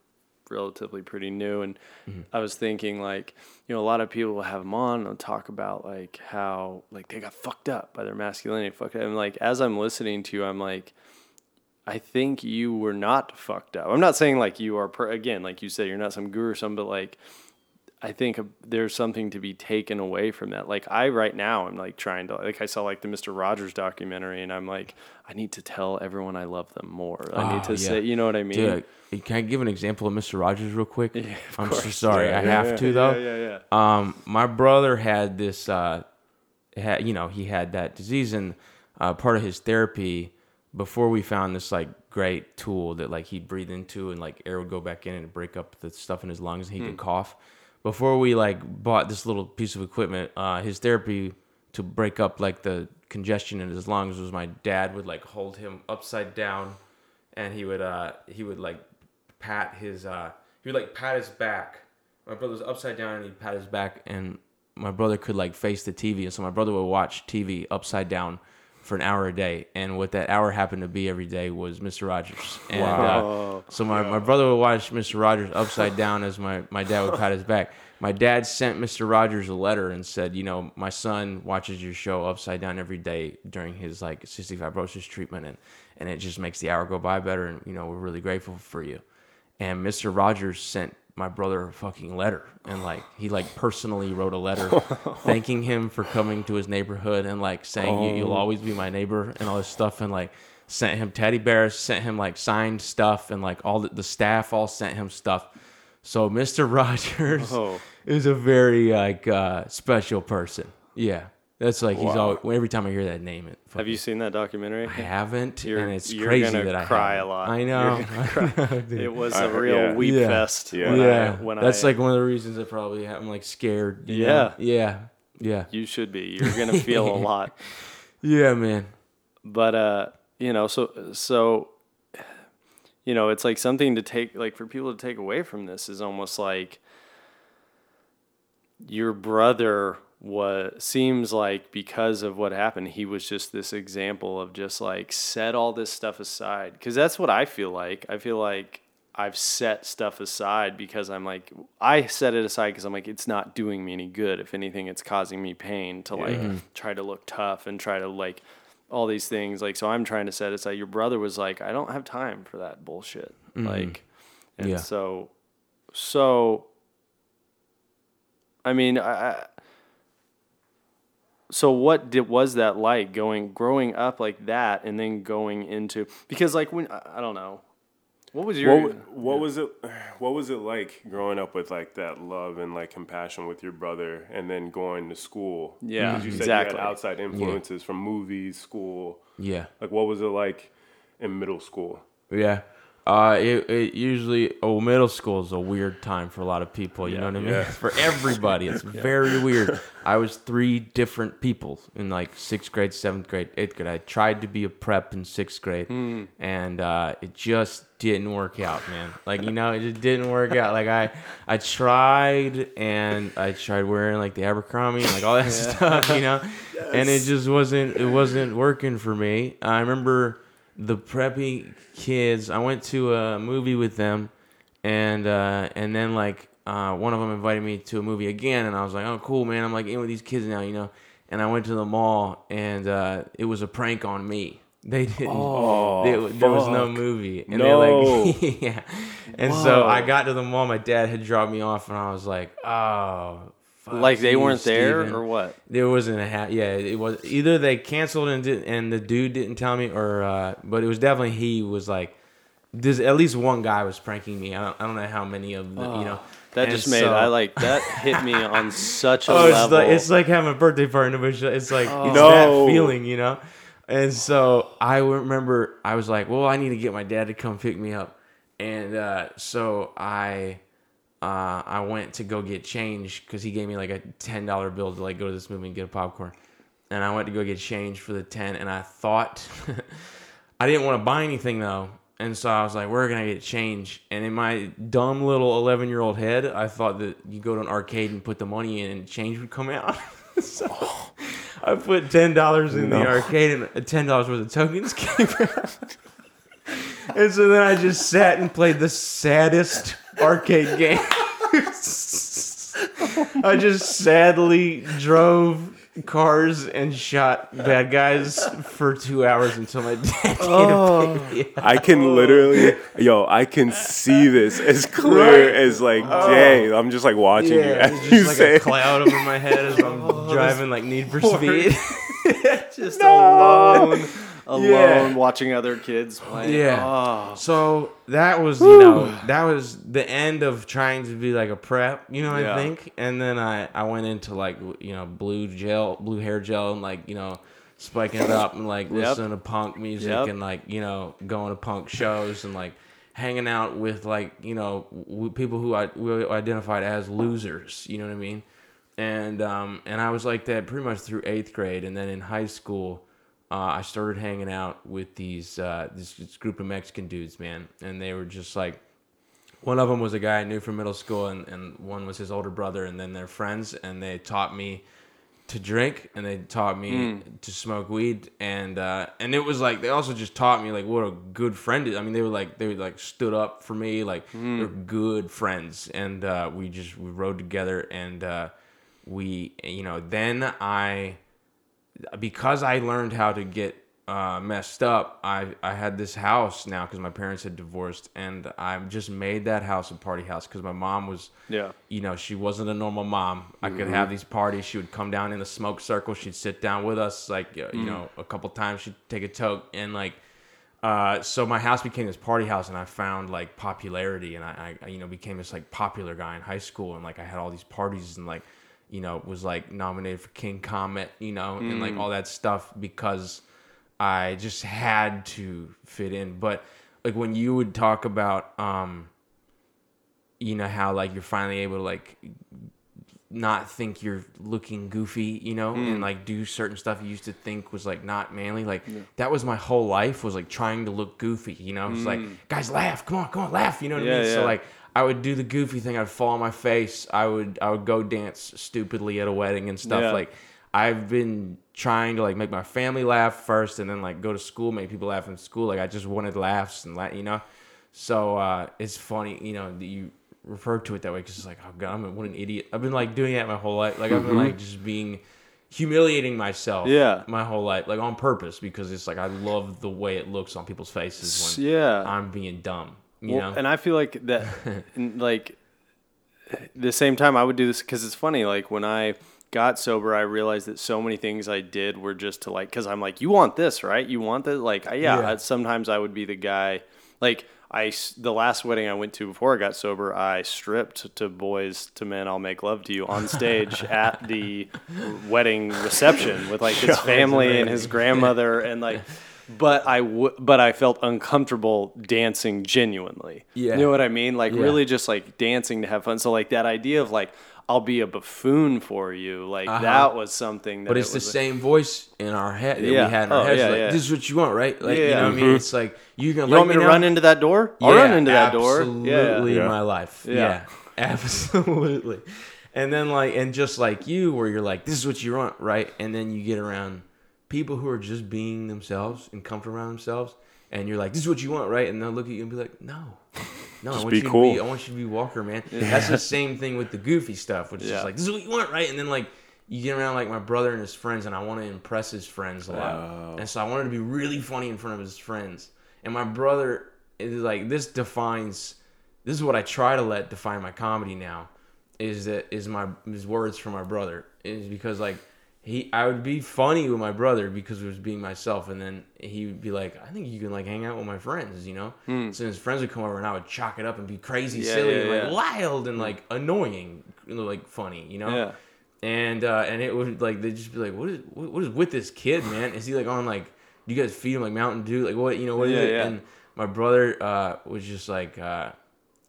relatively pretty new. And mm-hmm. I was thinking like you know a lot of people will have them on and talk about like how like they got fucked up by their masculinity. Fucked up. And like as I'm listening to you, I'm like, I think you were not fucked up. I'm not saying like you are per- again like you said you're not some guru or something, but like I think there's something to be taken away from that. Like I, right now, I'm like trying to, like I saw like the Mister Rogers documentary and I'm like, I need to tell everyone I love them more. I oh, need to yeah. say, you know what I mean? Dude, can I give an example of Mister Rogers real quick? Yeah, I'm course. so sorry. Yeah, I yeah, have yeah, to though. Yeah, yeah, yeah. Um, my brother had this, uh, had, you know, he had that disease and uh, part of his therapy before we found this like great tool that like he'd breathe into and like air would go back in and break up the stuff in his lungs and he hmm. could cough. Before we like bought this little piece of equipment, uh, his therapy to break up like the congestion in his lungs was my dad would like hold him upside down, and he would uh, he would like pat his uh, he would like pat his back. My brother was upside down and he'd pat his back, and my brother could like face the T V, and so my brother would watch T V upside down for an hour a day, and what that hour happened to be every day was Mister Rogers. And wow. uh, so my, yeah. my brother would watch Mister Rogers upside down as my, my dad would pat his back. My dad sent Mister Rogers a letter and said, you know, my son watches your show upside down every day during his like cystic fibrosis treatment, and, and it just makes the hour go by better, and you know, we're really grateful for you. And Mister Rogers sent my brother a fucking letter, and like he like personally wrote a letter thanking him for coming to his neighborhood and like saying oh. you, you'll always be my neighbor and all this stuff, and like sent him teddy bears, sent him like signed stuff, and like all the, the staff all sent him stuff. So Mister Rogers oh. is a very like uh, special person. Yeah, that's like wow. he's always, every time I hear that name, it fucking, have you seen that documentary? I haven't, you're, and it's you're crazy gonna that I cry haven't. a lot. I know, you're gonna cry. I know it was I, a real yeah. weep yeah. fest. Yeah, when yeah. I, when that's I, like one of the reasons I probably I'm like scared. Yeah, know? yeah, yeah. You should be. You're gonna feel a lot. Yeah, man. But uh, you know, so so, you know, it's like something to take, like for people to take away from this is almost like your brother. What seems like because of what happened, he was just this example of just like set all this stuff aside, because that's what I feel like. I feel like I've set stuff aside because I'm like I set it aside because I'm like it's not doing me any good. If anything, it's causing me pain to like yeah. try to look tough and try to like all these things. Like so, I'm trying to set it aside. Your brother was like, I don't have time for that bullshit. Mm-hmm. Like, and yeah. so, so, I mean, I. So what did, was that like going, growing up like that and then going into, because like when, I don't know, what was your, what, what yeah. was it, what was it like growing up with like that love and like compassion with your brother and then going to school? Yeah, because you said exactly. you had outside influences yeah. from movies, school. Yeah. Like what was it like in middle school? Yeah. Uh, it, it usually, oh, middle school is a weird time for a lot of people, you yeah, know what I mean? Yeah. For everybody, it's yeah. very weird. I was three different people in like sixth grade, seventh grade, eighth grade. I tried to be a prep in sixth grade, mm. and uh, it just didn't work out, man. Like, you know, it just didn't work out. Like, I I tried, and I tried wearing like the Abercrombie and like all that yeah. stuff, you know? Yes. And it just wasn't, it wasn't working for me. I remember... The preppy kids, I went to a movie with them, and uh, and then, like, uh, one of them invited me to a movie again, and I was like, oh, cool, man. I'm, like, in with these kids now, you know. And I went to the mall, and uh, it was a prank on me. They didn't. Oh, they, there was no movie. And no. They're like, yeah. And Whoa. so I got to the mall. My dad had dropped me off, and I was like, oh, Fuck like they you, weren't there Steven. Or what? There wasn't a ha- yeah. It was either they canceled and did, and the dude didn't tell me, or uh, but it was definitely he was like, this at least one guy was pranking me. I don't, I don't know how many of them, oh, you know. That and just made so, I like that hit me on such a oh, level. It's like, it's like having a birthday party. It's like oh, it's no. that feeling, you know. And so I remember I was like, well, I need to get my dad to come pick me up, and uh, so I. Uh, I went to go get change because he gave me like a ten dollar bill to like go to this movie and get a popcorn. And I went to go get change for the ten and I thought, I didn't want to buy anything though. And so I was like, where can I get change? And in my dumb little eleven year old head, I thought that you go to an arcade and put the money in and change would come out. So I put ten dollars in no. the arcade and ten dollars worth of tokens came out. And so then I just sat and played the saddest arcade game. I just sadly drove cars and shot bad guys for two hours until my dad oh. came to pick me up. I can literally, yo, I can see this as clear right. as like oh. day. I'm just like watching yeah, you. It's just like say. a cloud over my head as I'm oh, driving like Need for Lord. Speed. Just no. alone. Alone, yeah. watching other kids play. Yeah. Oh. So that was, you Woo. know, that was the end of trying to be like a prep, you know, yeah. I think. And then I, I went into like, you know, blue gel, blue hair gel and like, you know, spiking it up and like yep. listening to punk music yep. and like, you know, going to punk shows and like hanging out with like, you know, w- people who I who identified as losers, you know what I mean? And um and I was like that pretty much through eighth grade. And then in high school, Uh, I started hanging out with these uh, this, this group of Mexican dudes, man, and they were just like, one of them was a guy I knew from middle school, and, and one was his older brother, and then they're friends, and they taught me to drink, and they taught me mm. to smoke weed, and uh, and it was like they also just taught me like what a good friend is. I mean, they were like they were like stood up for me, like mm. they're good friends, and uh, we just we rode together, and uh, we you know then I. Because I learned how to get uh, messed up, I I had this house now because my parents had divorced, and I just made that house a party house because my mom was, yeah, you know, she wasn't a normal mom. I mm-hmm. could have these parties. She would come down in the smoke circle. She'd sit down with us, like you mm. know, a couple times. She'd take a toke, and like, uh, so my house became this party house, and I found like popularity, and I, I you know became this like popular guy in high school, and like I had all these parties, and like. You know, was like nominated for King Comet, you know, mm. and like all that stuff because I just had to fit in. But like when you would talk about, um, you know, how like you're finally able to like not think you're looking goofy, you know, mm. and like do certain stuff you used to think was like not manly. Like yeah. that was my whole life was like trying to look goofy, you know, it's mm. like guys laugh, come on, come on, laugh, you know what yeah, I mean? Yeah. So like. I would do the goofy thing. I'd fall on my face. I would I would go dance stupidly at a wedding and stuff. Yeah. Like I've been trying to like make my family laugh first, and then like go to school, make people laugh in school. Like I just wanted laughs and la- you know. So uh, it's funny, you know, that you refer to it that way because it's like, oh god, I'm a, what an idiot. I've been like doing that my whole life. Like I've been like just being humiliating myself. Yeah. My whole life, like on purpose, because it's like I love the way it looks on people's faces when yeah. I'm being dumb. You know? Well, and I feel like that, like, the same time I would do this because it's funny. Like when I got sober, I realized that so many things I did were just to like, because I'm like, you want this, right? You want this? Like, yeah, yeah. Sometimes I would be the guy, like I, the last wedding I went to before I got sober, I stripped to Boys to Men, I'll Make Love to You on stage at the wedding reception with like his family and his grandmother and like, but I w- but I felt uncomfortable dancing genuinely. Yeah. You know what I mean? Like yeah. really just like dancing to have fun. So like that idea of like, I'll be a buffoon for you. Like uh-huh. that was something that But it's it was the like, same voice in our head that yeah. we had in our oh, heads. Yeah, like, yeah. this is what you want, right? Like yeah, you know yeah. what I mean? Mm-hmm. It's like you're gonna You want me, me to now? run into that door? I'll yeah, run into that door. Absolutely yeah. my life. Yeah. yeah. Absolutely. And then like and just like you where you're like, this is what you want, right? And then you get around people who are just being themselves and comfortable around themselves and you're like, this is what you want, right? And they'll look at you and be like, no. No, just I want be you cool. to be I want you to be Walker, man. Yeah. That's the same thing with the goofy stuff, which is yeah. just like, this is what you want, right? And then like you get around like my brother and his friends, and I want to impress his friends a lot. Oh. And so I wanted to be really funny in front of his friends. And my brother is like, this defines this is what I try to let define my comedy now, is that is my his words from my brother. Is because like He, I would be funny with my brother because it was being myself, and then he would be like, "I think you can like hang out with my friends," you know. Mm. So his friends would come over, and I would chalk it up and be crazy, yeah, silly, yeah, and, like yeah. wild, and like annoying, like funny, you know. Yeah. And uh, and it would like they'd just be like, "What is what, what is with this kid, man? Is he like on like do you guys feed him like Mountain Dew? Like what you know what yeah, is it?" Yeah. And my brother uh, was just like, uh,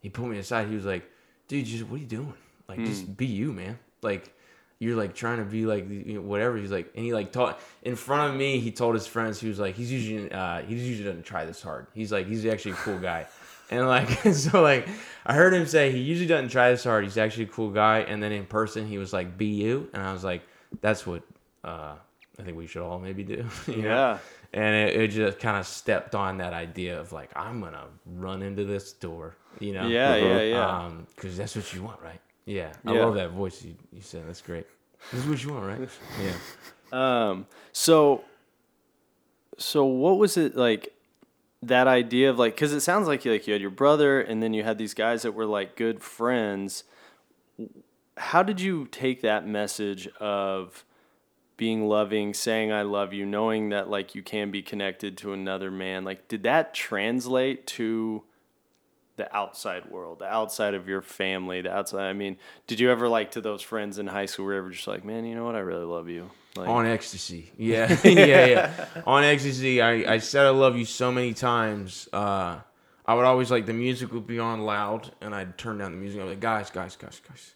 he pulled me aside. He was like, "Dude, just what are you doing? Like mm. just be you, man. Like." You're like trying to be like you know, whatever." He's like, and he like taught in front of me. He told his friends he was like, he's usually uh, he usually doesn't try this hard. He's like, he's actually a cool guy, and like so like I heard him say he usually doesn't try this hard. He's actually a cool guy, and then in person he was like, "Be you," and I was like, that's what uh, I think we should all maybe do. you yeah, know? And it, it just kind of stepped on that idea of like I'm gonna run into this door, you know? Yeah, yeah, yeah. Because um, that's what you want, right? Yeah, I yeah. love that voice you, you said. That's great. This is what you want, right? Yeah. Um. So, so what was it like, that idea of like, because it sounds like you, like you had your brother and then you had these guys that were like good friends. How did you take that message of being loving, saying I love you, knowing that like you can be connected to another man? Like, did that translate to the outside world, the outside of your family, the outside? I mean, did you ever like to those friends in high school where you were just like, man, you know what? I really love you. Like, on ecstasy. Yeah. yeah. Yeah. On ecstasy. I, I said, I love you so many times. Uh, I would always like the music would be on loud and I'd turn down the music. I was like, guys, guys, guys, guys,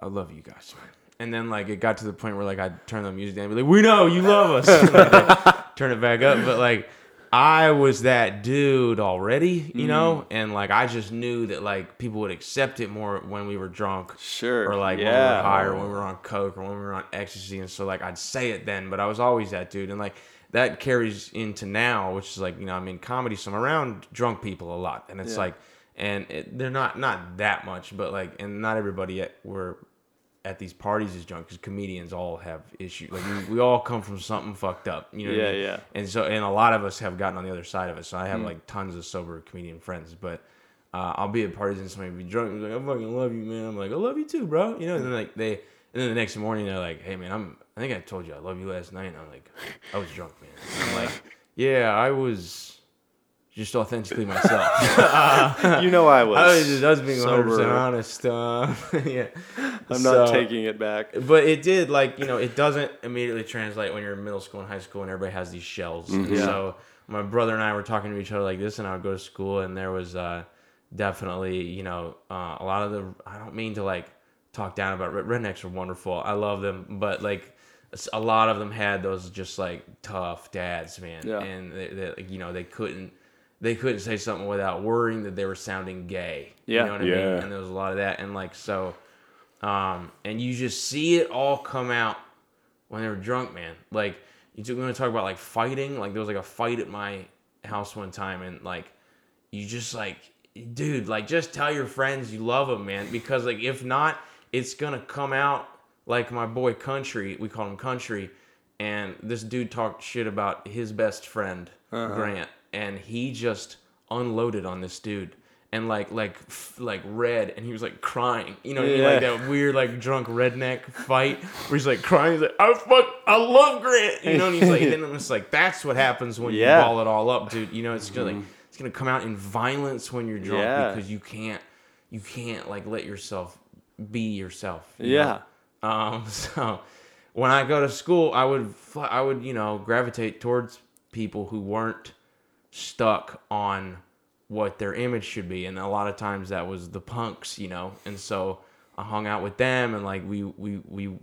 I love you guys. And then like, it got to the point where like, I'd turn the music down and be like, we know you love us. Like, turn it back up. But like, I was that dude already, you know? Mm. And, like, I just knew that, like, people would accept it more when we were drunk. Sure. Or, like, yeah. when we were high or when we were on coke or when we were on ecstasy. And so, like, I'd say it then, but I was always that dude. And, like, that carries into now, which is, like, you know, I mean, comedy, so I'm around drunk people a lot. And it's, yeah. like, and it, they're not, not that much, but, like, and not everybody at, we're at these parties is drunk because comedians all have issues. Like we, we all come from something fucked up, you know. Yeah, what I mean? yeah. And so, and a lot of us have gotten on the other side of it. So I have mm. like tons of sober comedian friends, but uh, I'll be at parties and somebody will be drunk and be like, "I fucking love you, man." I'm like, "I love you too, bro." You know. And then like they, and then the next morning they're like, "Hey, man, I'm. I think I told you I love you last night." And I'm like, "I was drunk, man." And I'm like, "Yeah, I was." Just authentically myself. uh, you know I was. I was just I was being one hundred percent honest. Uh, yeah, I'm so, not taking it back. But it did, like, you know, it doesn't immediately translate when you're in middle school and high school and everybody has these shells. Mm-hmm. Yeah. So my brother and I were talking to each other like this, and I would go to school, and there was uh, definitely, you know, uh, a lot of the, I don't mean to, like, talk down about it. Rednecks are wonderful. I love them. But, like, a lot of them had those just, like, tough dads, man. Yeah. And, they, they, you know, they couldn't. They couldn't say something without worrying that they were sounding gay. Yeah. You know what I yeah. mean? And there was a lot of that. And like, so, um, and you just see it all come out when they were drunk, man. Like, you took, we want to talk about like fighting. Like, there was like a fight at my house one time. And like, you just like, dude, like, just tell your friends you love them, man. Because like, if not, it's going to come out like my boy Country. We call him Country. And this dude talked shit about his best friend, uh-huh. Grant. And he just unloaded on this dude. and like like f- like red, and he was like crying, you know what yeah. I mean, like that weird like drunk redneck fight where he's like crying, he's like, I fuck, I love grit, you know, and he's like, and then I'm just like, that's what happens when yeah. you ball it all up, dude, you know, it's gonna mm-hmm. like, it's gonna come out in violence when you're drunk yeah. because you can't you can't like let yourself be yourself, you yeah know? um so when I go to school, I would I would you know gravitate towards people who weren't stuck on what their image should be, and a lot of times that was the punks, you know, and so I hung out with them, and like we we we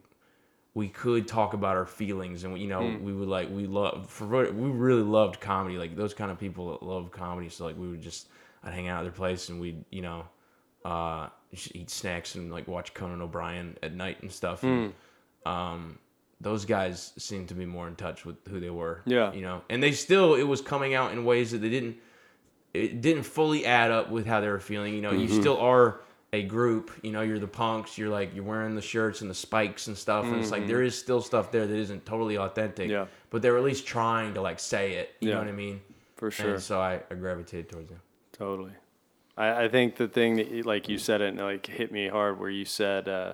we could talk about our feelings, and you know mm. we would like we love for we really loved comedy, like those kind of people that love comedy, so like we would just I'd hang out at their place, and we'd you know uh eat snacks and like watch Conan O'Brien at night and stuff, mm. and, um those guys seemed to be more in touch with who they were, yeah, you know, and they still it was coming out in ways that they didn't it didn't fully add up with how they were feeling, you know, mm-hmm. you still are a group, you know, you're the punks, you're like, you're wearing the shirts and the spikes and stuff, and mm-hmm. it's like, there is still stuff there that isn't totally authentic, yeah. but they're at least trying to like say it, you yeah. know what I mean? For sure. And so I, I gravitated towards them. Totally. I, I think the thing that, like you said it, and like hit me hard where you said, uh,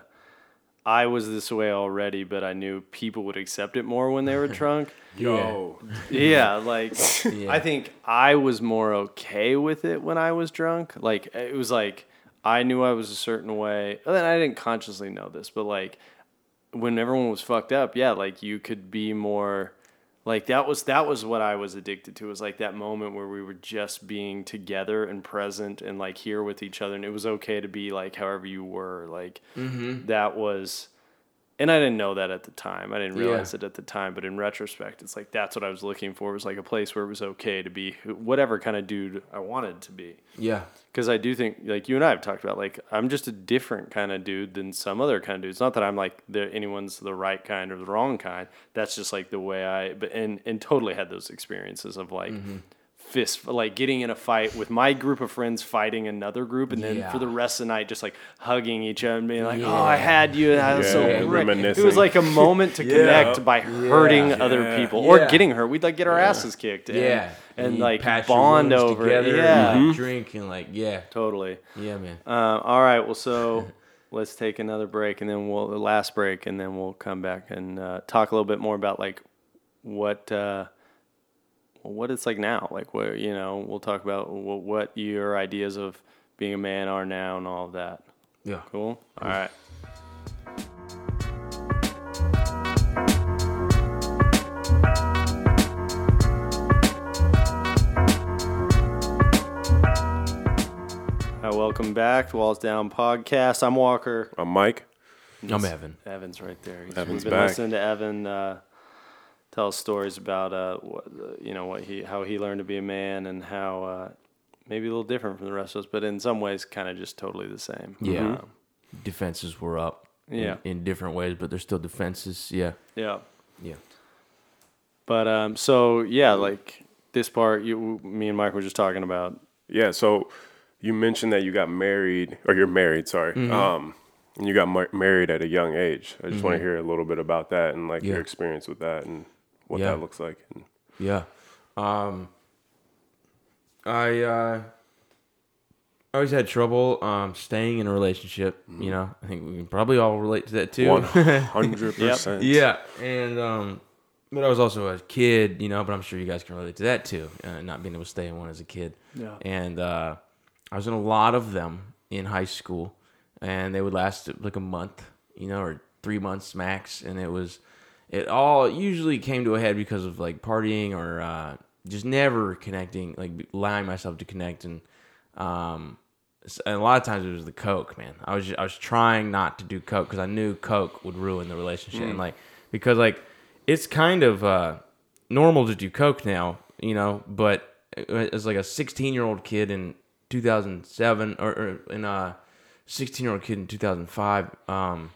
I was this way already, but I knew people would accept it more when they were drunk. Yo. Yeah, like, yeah. I think I was more okay with it when I was drunk. Like, it was like, I knew I was a certain way. And I didn't consciously know this, but, like, when everyone was fucked up, yeah, like, you could be more... Like, that was that was what I was addicted to. It was, like, that moment where we were just being together and present and, like, here with each other. And it was okay to be, like, however you were. Like, mm-hmm. that was... And I didn't know that at the time. I didn't realize yeah. it at the time. But in retrospect, it's, like, that's what I was looking for. It was, like, a place where it was okay to be whatever kind of dude I wanted to be. Yeah. Because I do think, like, you and I have talked about, like, I'm just a different kind of dude than some other kind of dudes. Not that I'm, like, the, anyone's the right kind or the wrong kind. That's just, like, the way I, but and, and totally had those experiences of, like, mm-hmm. fist, like, getting in a fight with my group of friends fighting another group. And then yeah. for the rest of the night, just, like, hugging each other and being like, yeah. oh, I had you. And I was yeah, so reminiscing. It was, like, a moment to yeah. connect by hurting yeah. other yeah. people or yeah. getting hurt. We'd, like, get our yeah. asses kicked. And, yeah. and, and like bond over together, it. Yeah. And, like, drink and like, yeah. Totally. Yeah, man. Uh, all right. Well, so let's take another break and then we'll, the last break, and then we'll come back and uh, talk a little bit more about like what, uh, what it's like now. Like what, you know, we'll talk about what, what your ideas of being a man are now and all of that. Yeah. Cool. All right. Welcome back to Walls Down Podcast. I'm Walker. I'm Mike. He's, I'm Evan. Evan's right there. He's, Evan's we've been back. Listening to Evan uh, tell stories about uh, what, uh, you know, what he how he learned to be a man and how uh, maybe a little different from the rest of us, but in some ways, kind of just totally the same. Yeah, um, defenses were up. Yeah, in, in different ways, but they're still defenses. Yeah, yeah, yeah. But um, so yeah, like this part, you, me and Mike were just talking about. Yeah, so. You mentioned that you got married, or you're married, sorry. Mm-hmm. Um, and you got mar- married at a young age. I just mm-hmm. want to hear a little bit about that and like yeah. your experience with that and what yeah. that looks like. And... Yeah. Um, I uh, always had trouble um, staying in a relationship. Mm-hmm. You know, I think we can probably all relate to that too. one hundred percent Yep. Yeah. And, um, but I was also a kid, you know, but I'm sure you guys can relate to that too. Uh, not being able to stay in one as a kid. Yeah. And, uh, I was in a lot of them in high school, and they would last like a month, you know, or three months max. And it was, it all usually came to a head because of like partying or uh, just never connecting, like allowing myself to connect. And, um, and a lot of times it was the coke, man. I was just, I was trying not to do coke because I knew coke would ruin the relationship. Mm. And like because like it's kind of uh, normal to do coke now, you know, but as like a sixteen year old kid in two thousand seven or, or in a sixteen year old kid in two thousand five, um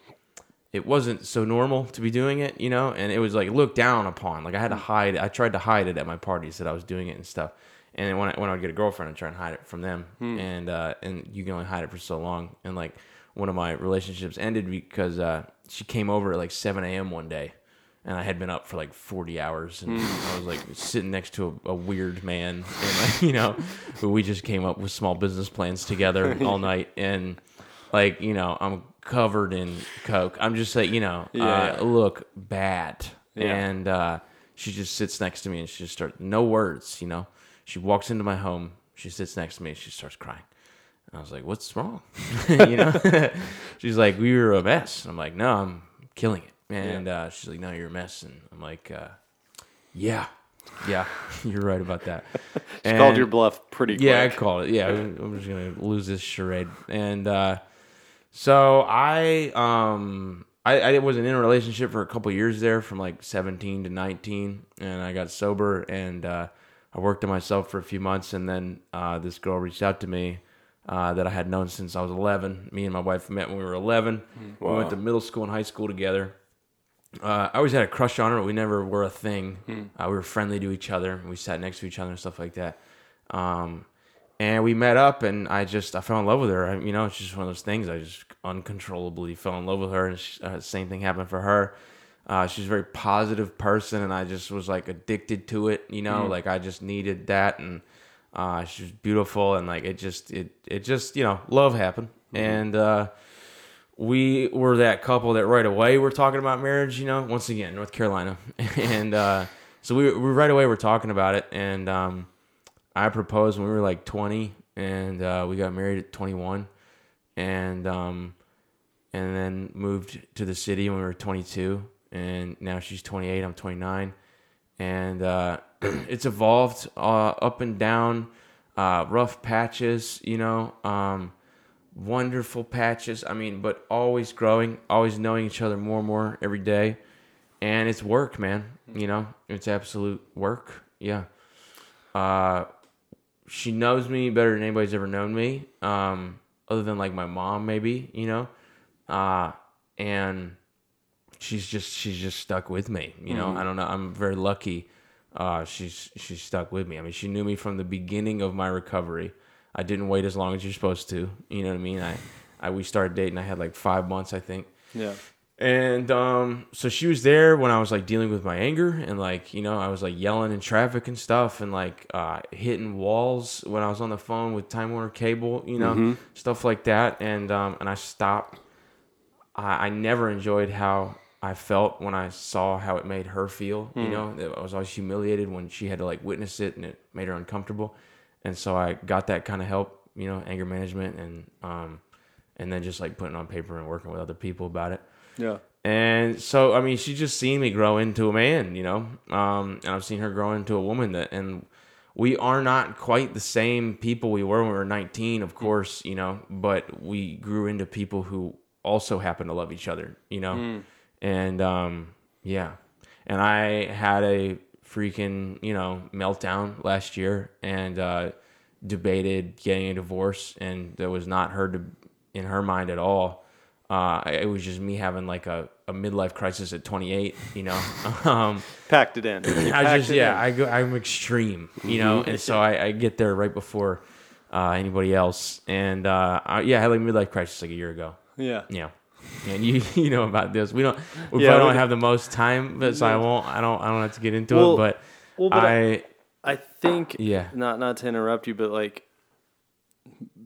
it wasn't so normal to be doing it, you know, and it was like looked down upon. Like I had to hide I tried to hide it at my parties that I was doing it and stuff, and when I, when I would get a girlfriend I'd try and hide it from them. hmm. and uh and you can only hide it for so long, and like one of my relationships ended because uh she came over at like seven a.m. one day. And I had been up for like forty hours, and I was like sitting next to a, a weird man, and like, you know, we just came up with small business plans together all night, and like, you know, I'm covered in coke. I'm just like, you know, yeah, uh, yeah. look bad, yeah. and uh, she just sits next to me, and she just starts no words, you know. She walks into my home, she sits next to me, and she starts crying. And I was like, "What's wrong?" You know, she's like, "We were a mess." And I'm like, "No, I'm killing it." And yeah. uh, she's like, "No, you're a mess." And I'm like, uh, yeah, yeah, you're right about that. She and called your bluff pretty quick. Yeah, I called it. Yeah, I'm just going to lose this charade. And uh, so I, um, I, I wasn't in a relationship for a couple years there, from like seventeen to nineteen. And I got sober, and uh, I worked on myself for a few months. And then uh, this girl reached out to me. Uh, that I had known since I was eleven. Me and my wife met when we were eleven. Wow. We went to middle school and high school together. Uh, I always had a crush on her, but we never were a thing. Hmm. Uh, we were friendly to each other. We sat next to each other and stuff like that. Um, and we met up, and I just I fell in love with her. I, you know, it's just one of those things. I just uncontrollably fell in love with her, and she, uh, same thing happened for her. Uh, she's a very positive person, and I just was like addicted to it. You know, hmm. like I just needed that, and. Uh, she was beautiful, and like it just it it just you know love happened, mm-hmm. and uh, we were that couple that right away we're talking about marriage. You know, once again, North Carolina, and uh, so we, we right away we're talking about it, and um, I proposed when we were like twenty, and uh, we got married at twenty-one, and um, and then moved to the city when we were twenty-two, and now she's twenty-eight, I'm twenty-nine, and. Uh, It's evolved uh, up and down, uh, rough patches, you know, um, wonderful patches. I mean, but always growing, always knowing each other more and more every day. And it's work, man. You know, it's absolute work. Yeah. Uh, she knows me better than anybody's ever known me, um, other than like my mom, maybe, you know. Uh, and she's just she's just stuck with me. You know, mm-hmm. I don't know. I'm very lucky. Uh, she's she's stuck with me. I mean, she knew me from the beginning of my recovery. I didn't wait as long as you're supposed to. You know what I mean? I, I we started dating. I had like five months, I think. Yeah. And um, so she was there when I was like dealing with my anger, and like, you know, I was like yelling in traffic and stuff, and like uh, hitting walls when I was on the phone with Time Warner Cable. You know, mm-hmm. stuff like that. And um, and I stopped. I, I never enjoyed how. I felt when I saw how it made her feel, you know, mm. I was always humiliated when she had to like witness it, and it made her uncomfortable. And so I got that kind of help, you know, anger management, and, um, and then just like putting on paper and working with other people about it. Yeah. And so, I mean, she's just seen me grow into a man, you know, um, and I've seen her grow into a woman that, and we are not quite the same people we were when we were nineteen, of course, you know, but we grew into people who also happen to love each other, you know? Mm. And, um, yeah, and I had a freaking, you know, meltdown last year, and, uh, debated getting a divorce, and that was not her to, in her mind at all. Uh, it was just me having like a, a midlife crisis at twenty-eight, you know, um, packed it in. I just, yeah, I go, I'm extreme, you know, and so I, I get there right before, uh, anybody else. And, uh, I, yeah, I had like a midlife crisis like a year ago. Yeah. Yeah. And you you know about this. We don't we yeah, probably don't have the most time, but so I won't I don't I don't have to get into well, it. But, well, but I I think yeah. not not to interrupt you, but like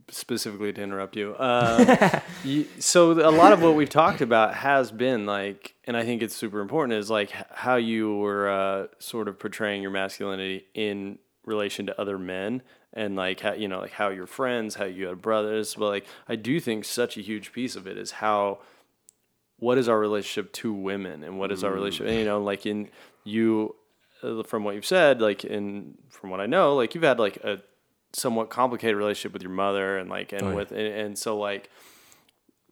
specifically to interrupt you. Uh, you so a lot of what we've talked about has been like, and I think it's super important, is like how you were uh, sort of portraying your masculinity in relation to other men. And like how, you know, like how your friends, how you had brothers, but like I do think such a huge piece of it is how, what is our relationship to women, and what is our relationship, and, you know, like in you, from what you've said, like in from what I know, like you've had like a somewhat complicated relationship with your mother, and like and oh, yeah. with and, and so like,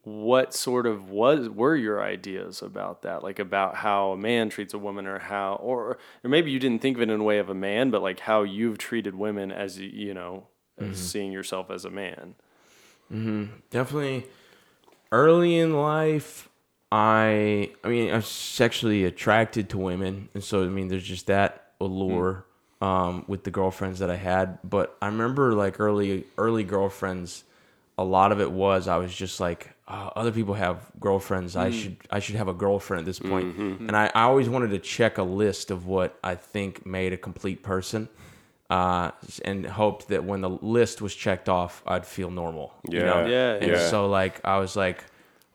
what sort of was were your ideas about that, like about how a man treats a woman, or how or, or maybe you didn't think of it in a way of a man, but like how you've treated women as, you know, mm-hmm. as seeing yourself as a man. Mm-hmm. Definitely early in life, I I mean I'm sexually attracted to women, and so I mean there's just that allure mm-hmm. um, with the girlfriends that I had. But I remember like early early girlfriends. a lot of it was I was just like, oh, other people have girlfriends. Mm. I should I should have a girlfriend at this point. Mm-hmm. And I, I always wanted to check a list of what I think made a complete person, uh, and hoped that when the list was checked off, I'd feel normal. Yeah, you know? yeah, and yeah. So like I was like,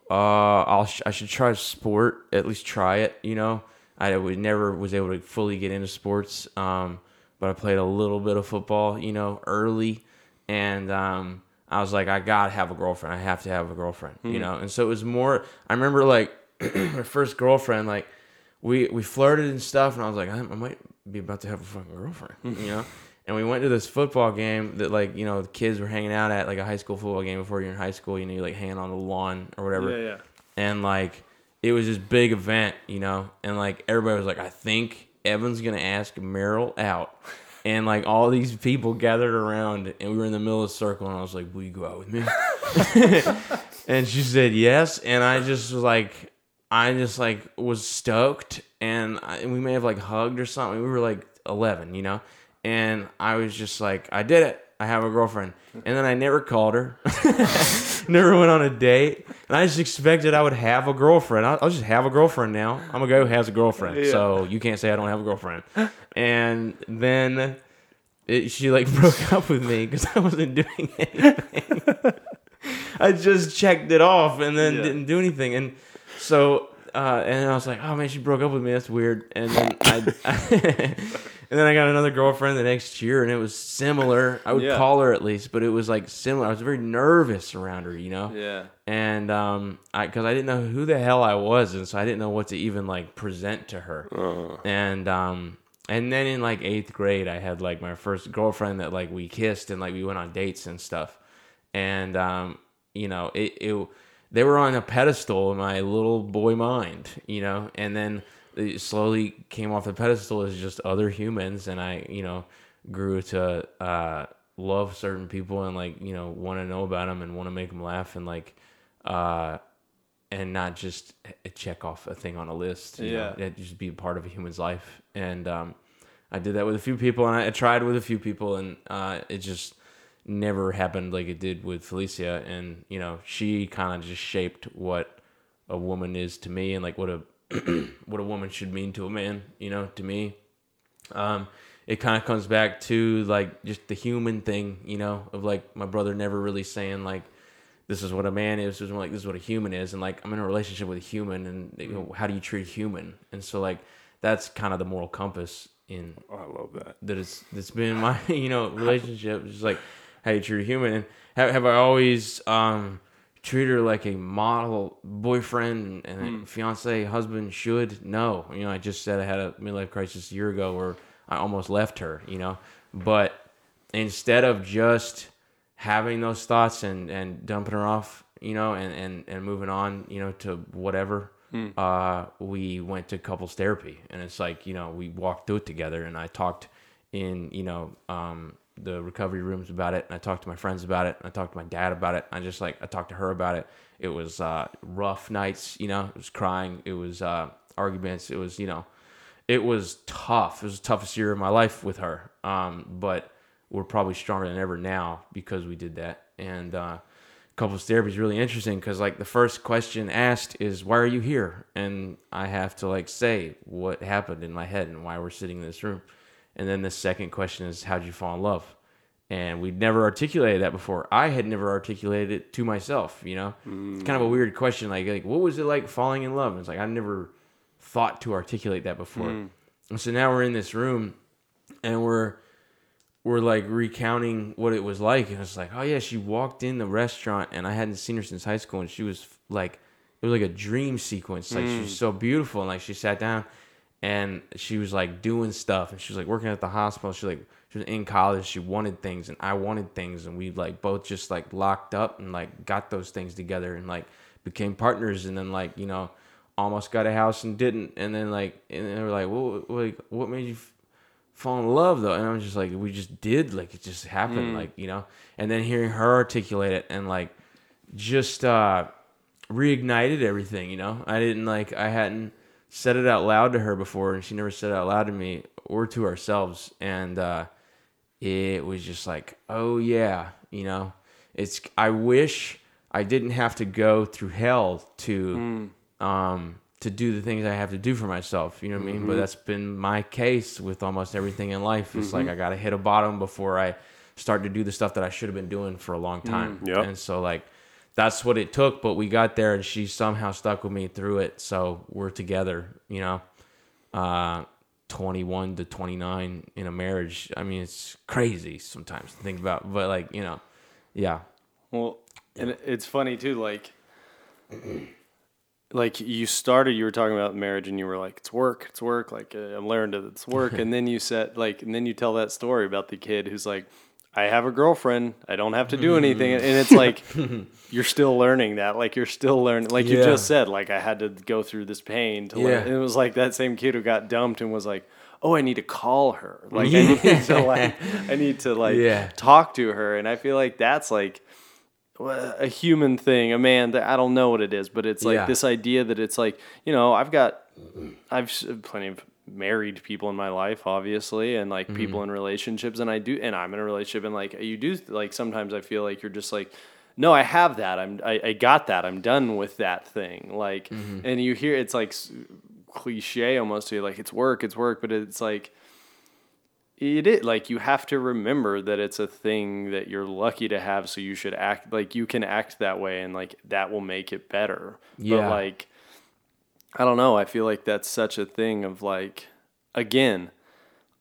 uh, I'll sh- I should try sport, at least try it. You know, I would, never was able to fully get into sports, um, but I played a little bit of football, you know, early, and um. I was like, I gotta have a girlfriend. I have to have a girlfriend, mm. you know? And so it was more, I remember like my first girlfriend, like we, we flirted and stuff. And I was like, I, I might be about to have a fucking girlfriend, you know? And we went to this football game that like, you know, the kids were hanging out at, like a high school football game before you're in high school, you know, you're like hanging on the lawn or whatever. Yeah, yeah. And like, it was this big event, you know? And like, everybody was like, I think Evan's gonna ask Meryl out. And like all these people gathered around, and we were in the middle of a circle, and I was like, "Will you go out with me?" And she said yes, and I just was like, I just like was stoked, and, I, and we may have like hugged or something. We were like eleven, you know, and I was just like, I did it. I have a girlfriend. And then I never called her, never went on a date, and I just expected I would have a girlfriend. I'll, I'll just have a girlfriend now. I'm a guy who has a girlfriend, yeah. So you can't say I don't have a girlfriend. And then it, she like broke up with me because I wasn't doing anything. I just checked it off and then yeah. didn't do anything. And so, uh, and I was like, oh man, she broke up with me. That's weird. And then I... I And then I got another girlfriend the next year, and it was similar. I would yeah. call her at least, but it was like similar. I was very nervous around her, you know? Yeah. And um, I, because I didn't know who the hell I was, and so I didn't know what to even like present to her. Uh. And um, and then in like eighth grade, I had like my first girlfriend that like we kissed and like we went on dates and stuff. And um, you know, it, it they were on a pedestal in my little boy mind, you know, and then. It slowly came off the pedestal as just other humans, and I, you know, grew to uh, love certain people and like, you know, want to know about them and want to make them laugh and like, uh, and not just check off a thing on a list. You yeah, know, it just be a part of a human's life. And um, I did that with a few people, and I tried with a few people, and uh, it just never happened like it did with Felicia. And you know, she kind of just shaped what a woman is to me, and like what a what a woman should mean to a man, you know, to me. Um, it kind of comes back to like just the human thing, you know, of like my brother never really saying like, this is what a man is. It was more like, this is what a human is. And like, I'm in a relationship with a human, and you know, how do you treat a human? And so like, that's kind of the moral compass in, oh, I love that. That it's, that's been my, you know, relationship. It's just like how you treat a human. And have, have I always, um, treat her like a model boyfriend and a mm. fiance husband should? No, you know, I just said I had a midlife crisis a year ago where I almost left her, you know, but instead of just having those thoughts and, and dumping her off, you know, and, and, and moving on, you know, to whatever, mm. uh, we went to couples therapy, and it's like, you know, we walked through it together, and I talked in, you know, um, the recovery rooms about it, and I talked to my friends about it, and I talked to my dad about it. I just like I talked to her about it. It was uh, rough nights, you know. It was crying. It was uh, arguments. It was, you know, it was tough. It was the toughest year of my life with her. Um, but we're probably stronger than ever now because we did that. And uh, couples therapy is really interesting because like the first question asked is, "Why are you here?" And I have to like say what happened in my head and why we're sitting in this room. And then the second question is, how'd you fall in love? And we'd never articulated that before. I had never articulated it to myself, you know? Mm. It's kind of a weird question. Like, like, what was it like falling in love? And it's like, I've never thought to articulate that before. Mm. And so now we're in this room, and we're we're like recounting what it was like. And it's like, oh yeah, she walked in the restaurant, and I hadn't seen her since high school. And she was like, it was like a dream sequence. Like, mm. she was so beautiful. And like, she sat down. And she was like doing stuff, and she was like working at the hospital. She like she was in college. She wanted things, and I wanted things, and we like both just like locked up and like got those things together, and like became partners. And then like, you know, almost got a house and didn't. And then like, and they were like, well, like, what made you f- fall in love though? And I was just like, we just did. Like, it just happened. Mm. Like, you know. And then hearing her articulate it and like just uh, reignited everything. You know, I didn't like I hadn't. said it out loud to her before, and she never said it out loud to me or to ourselves. And uh, it was just like, oh yeah, you know, it's I wish I didn't have to go through hell to mm. um to do the things I have to do for myself, you know what mm-hmm. I mean? But that's been my case with almost everything in life. It's mm-hmm. like I got to hit a bottom before I start to do the stuff that I should have been doing for a long time. Mm, yep. And so like that's what it took, but we got there and she somehow stuck with me through it. So we're together, you know, uh, twenty-one to twenty-nine in a marriage. I mean, it's crazy sometimes to think about, but like, you know, yeah. Well, and it's funny too, like, like you started, you were talking about marriage and you were like, it's work, it's work. Like uh, I'm learning that it's work. And then you said like, and then you tell that story about the kid who's like, I have a girlfriend. I don't have to do anything. And it's like, you're still learning that. Like, you're still learning. Like yeah. you just said, like, I had to go through this pain to yeah. learn. And it was like that same kid who got dumped and was like, oh, I need to call her. Like, yeah. I need to, like, I need to, like, yeah. talk to her. And I feel like that's, like, a human thing. A man, that I don't know what it is. But it's, like, yeah. this idea that it's, like, you know, I've got, I've plenty of married people in my life, obviously, and like mm-hmm. people in relationships, and I do, and I'm in a relationship, and like you do, like sometimes I feel like you're just like, no, I have that, I'm, I, I got that, I'm done with that thing, like, mm-hmm. and you hear it's like cliche almost, to like it's work, it's work, but it's like it is like you have to remember that it's a thing that you're lucky to have, so you should act like you can act that way, and like that will make it better. Yeah. But like, I don't know. I feel like that's such a thing of like, again,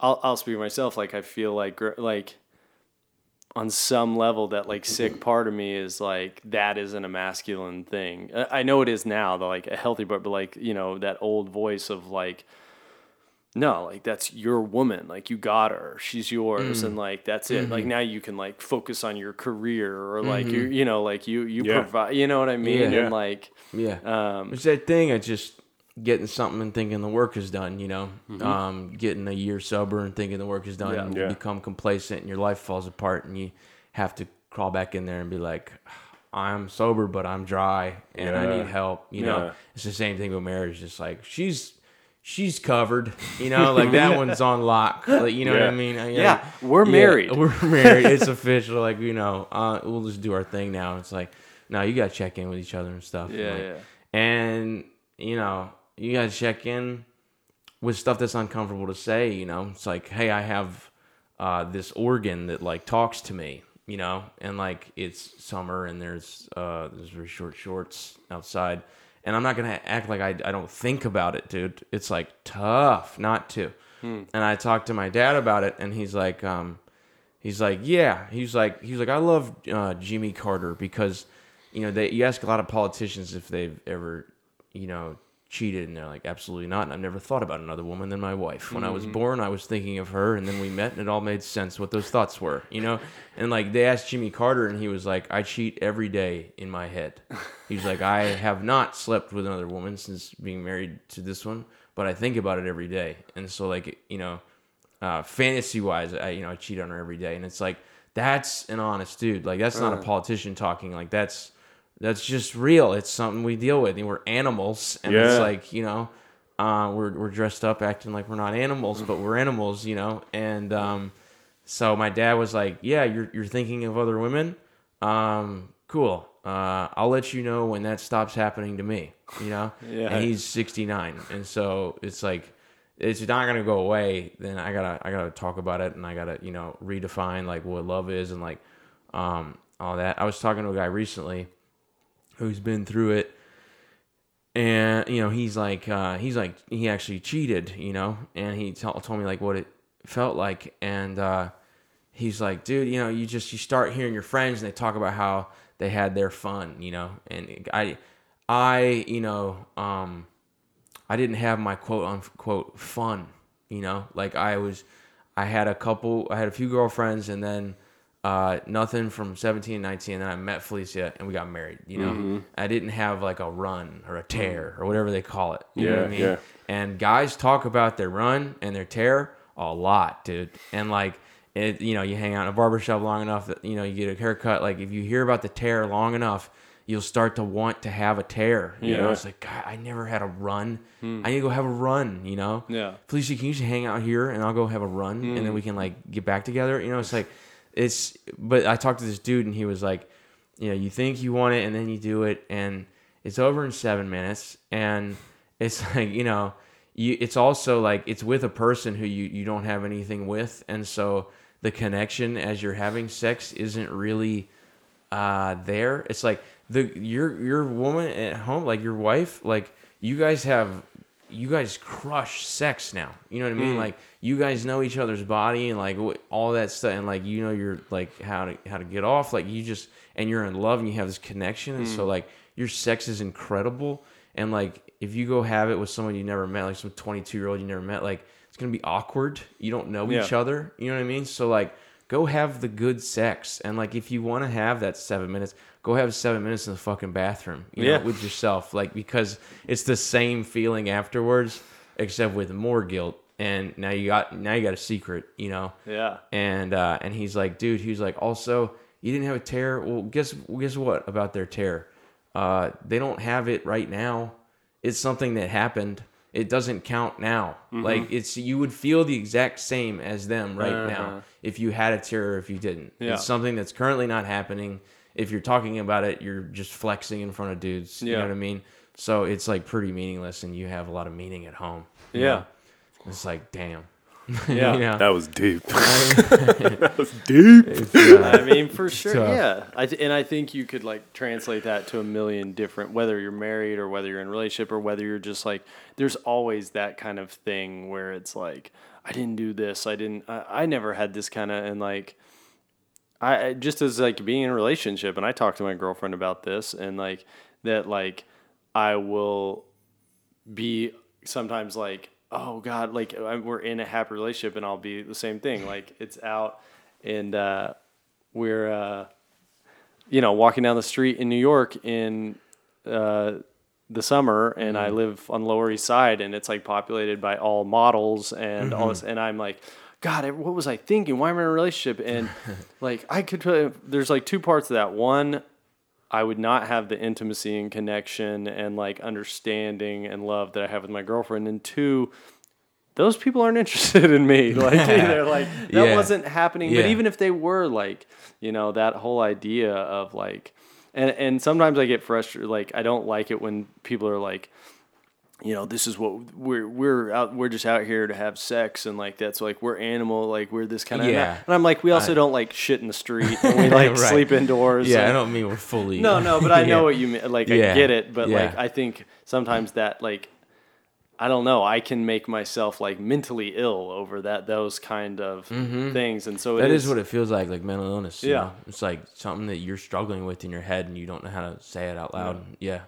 I'll I'll speak for myself. Like I feel like like on some level that like sick part of me is like that isn't a masculine thing. I know it is now. The like a healthy part, but like you know that old voice of like, no, like that's your woman. Like you got her. She's yours, mm. and like that's it. Mm-hmm. Like now you can like focus on your career or like mm-hmm. you you know like you you yeah. provide. You know what I mean? Yeah. And like yeah, um, it's that thing. I just. Getting something and thinking the work is done, you know, mm-hmm. um, getting a year sober and thinking the work is done yeah. and yeah. you become complacent and your life falls apart and you have to crawl back in there and be like, I'm sober, but I'm dry and yeah. I need help. You yeah. know, it's the same thing with marriage. It's like, she's, she's covered, you know, like that yeah. one's on lock. Like, you know yeah. what I mean? I, yeah. Like, we're married. Yeah, we're married. It's official. Like, you know, uh, we'll just do our thing now. It's like, no, you got to check in with each other and stuff. Yeah, like, yeah. And, you know, you gotta check in with stuff that's uncomfortable to say, you know? It's like, hey, I have uh, this organ that, like, talks to me, you know? And, like, it's summer and there's uh, there's very short shorts outside. And I'm not gonna act like I, I don't think about it, dude. It's, like, tough not to. Hmm. And I talked to my dad about it, and he's like, um, he's like, yeah. He's like, he's like, I love uh, Jimmy Carter because, you know, they, you ask a lot of politicians if they've ever, you know, cheated, and they're like, absolutely not. And I've never thought about another woman than my wife. When mm-hmm. I was born, I was thinking of her, and then we met, and it all made sense what those thoughts were, you know? And like, they asked Jimmy Carter, and he was like, I cheat every day in my head. He's like, I have not slept with another woman since being married to this one, but I think about it every day. And so, like, you know, uh, fantasy-wise, I, you know, I cheat on her every day. And it's like, that's an honest dude. Like, that's uh-huh. not a politician talking. Like, that's That's just real. It's something we deal with. And we're animals, and yeah. it's like, you know, uh, we're we're dressed up, acting like we're not animals, but we're animals, you know. And um, so my dad was like, "Yeah, you're you're thinking of other women. Um, cool. Uh, I'll let you know when that stops happening to me." You know. yeah. And he's sixty-nine, and so it's like, it's not gonna go away. Then I gotta I gotta talk about it, and I gotta you know redefine like what love is and like um, all that. I was talking to a guy recently who's been through it, and you know he's like uh, he's like he actually cheated, you know, and he t- told me like what it felt like, and uh, he's like, dude, you know, you just you start hearing your friends and they talk about how they had their fun, you know, and I I you know um, I didn't have my quote unquote fun, you know, like I was I had a couple I had a few girlfriends and then. Uh, nothing from seventeen and nineteen, and then I met Felicia, and we got married, you know? Mm-hmm. I didn't have, like, a run or a tear or whatever they call it. You yeah, know what I mean? Yeah. And guys talk about their run and their tear a lot, dude. And, like, it, you know, you hang out in a barbershop long enough, that, you know, you get a haircut. Like, if you hear about the tear long enough, you'll start to want to have a tear. You yeah. know, it's like, God, I never had a run. Mm. I need to go have a run, you know? Yeah. Felicia, can you just hang out here, and I'll go have a run, mm. and then we can, like, get back together? You know, it's like... It's, but I talked to this dude and he was like, you know, you think you want it and then you do it and it's over in seven minutes. And it's like, you know, you, it's also like it's with a person who you, you don't have anything with. And so the connection as you're having sex isn't really uh, there. It's like the your your woman at home, like your wife, like you guys have, you guys crush sex now. You know what I mean? Mm. Like you guys know each other's body and like all that stuff. And like, you know, you're like how to, how to get off. Like you just, and you're in love and you have this connection. And mm. so like your sex is incredible. And like, if you go have it with someone you never met, like some twenty-two year old you never met, like it's going to be awkward. You don't know yeah. each other. You know what I mean? So like go have the good sex. And like, if you want to have that seven minutes, go have seven minutes in the fucking bathroom, you yeah. know, with yourself, like, because it's the same feeling afterwards, except with more guilt. And now you got, now you got a secret, you know? Yeah. And, uh, and he's like, dude, he was like, also, you didn't have a tear. Well, guess, guess what about their tear? Uh, they don't have it right now. It's something that happened. It doesn't count now. Mm-hmm. Like it's, you would feel the exact same as them right uh-huh. now if you had a tear or if you didn't. Yeah. It's something that's currently not happening. If you're talking about it, you're just flexing in front of dudes. Yeah. You know what I mean? So it's like pretty meaningless, and you have a lot of meaning at home. Yeah. Know? It's like, damn. Yeah. You know? That was deep. that was deep. Uh, I mean, for sure. Tough. Yeah. I th- and I think you could like translate that to a million different, whether you're married or whether you're in a relationship or whether you're just like, there's always that kind of thing where it's like, I didn't do this. I didn't, I, I never had this kind of, and like, I just as like being in a relationship, and I talked to my girlfriend about this, and like that, like I will be sometimes like, oh God, like I'm, we're in a happy relationship, and I'll be the same thing. Like it's out, and uh, we're, uh, you know, walking down the street in New York in uh, the summer, and mm-hmm. I live on the Lower East Side, and it's like populated by all models and mm-hmm. all this, and I'm like, God, what was I thinking? Why am I in a relationship? And like, I could, there's like two parts of that. One, I would not have the intimacy and connection and like understanding and love that I have with my girlfriend. And two, those people aren't interested in me. Like, they're like, that yeah. wasn't happening. Yeah. But even if they were, like, you know, that whole idea of like, and, and sometimes I get frustrated. Like, I don't like it when people are like, you know, this is what we're, we're out, we're just out here to have sex. And like, that's like, we're animal, like we're this kind of, yeah. and I'm like, we also I, don't like shit in the street. And we like right. sleep indoors. Yeah. And, I don't mean we're fully. No, no, but I know yeah. what you mean. Like, yeah. I get it. But yeah. like, I think sometimes that like, I don't know, I can make myself like mentally ill over that, those kind of mm-hmm. things. And so that it is, is what it feels like, like mental illness. Yeah. You know? It's like something that you're struggling with in your head and you don't know how to say it out loud. Yeah.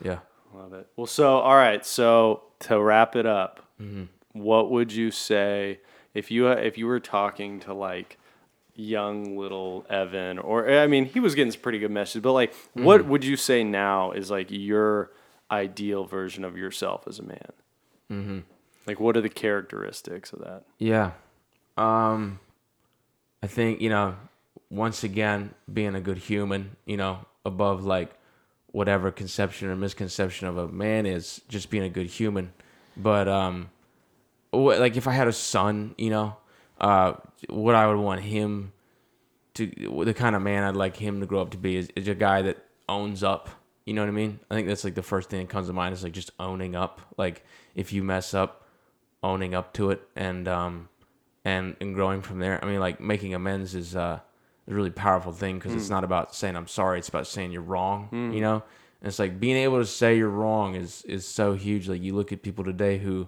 Yeah. yeah. Love it. Well, so, all right. So to wrap it up, mm-hmm. what would you say if you, if you were talking to like young little Evan, or, I mean, he was getting some pretty good messages, but like, mm-hmm. what would you say now is like your ideal version of yourself as a man? Mm-hmm. Like, what are the characteristics of that? Yeah. Um, I think, you know, once again, being a good human, you know, above like, whatever conception or misconception of a man is, just being a good human. But, um, like if I had a son, you know, uh, what I would want him to, the kind of man I'd like him to grow up to be is, is a guy that owns up. You know what I mean? I think that's like the first thing that comes to mind is like just owning up. Like if you mess up, owning up to it and, um, and, and growing from there. I mean, like making amends is, uh, a really powerful thing because mm. it's not about saying I'm sorry, it's about saying you're wrong, mm. you know? And it's like being able to say you're wrong is is so huge. Like you look at people today who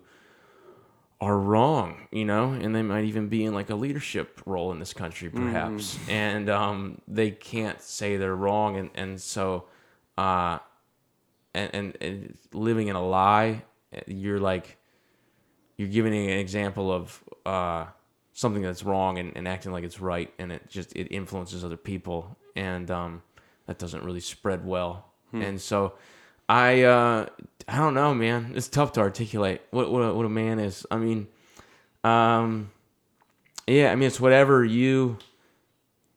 are wrong, you know, and they might even be in like a leadership role in this country perhaps. Mm. And um, they can't say they're wrong. And, and so uh, and, and, and living in a lie, you're like, you're giving an example of... Uh, something that's wrong and, and acting like it's right, and it just it influences other people, and um, that doesn't really spread well. Hmm. And so, I uh, I don't know, man. It's tough to articulate what what a, what a man is. I mean, um, yeah, I mean it's whatever you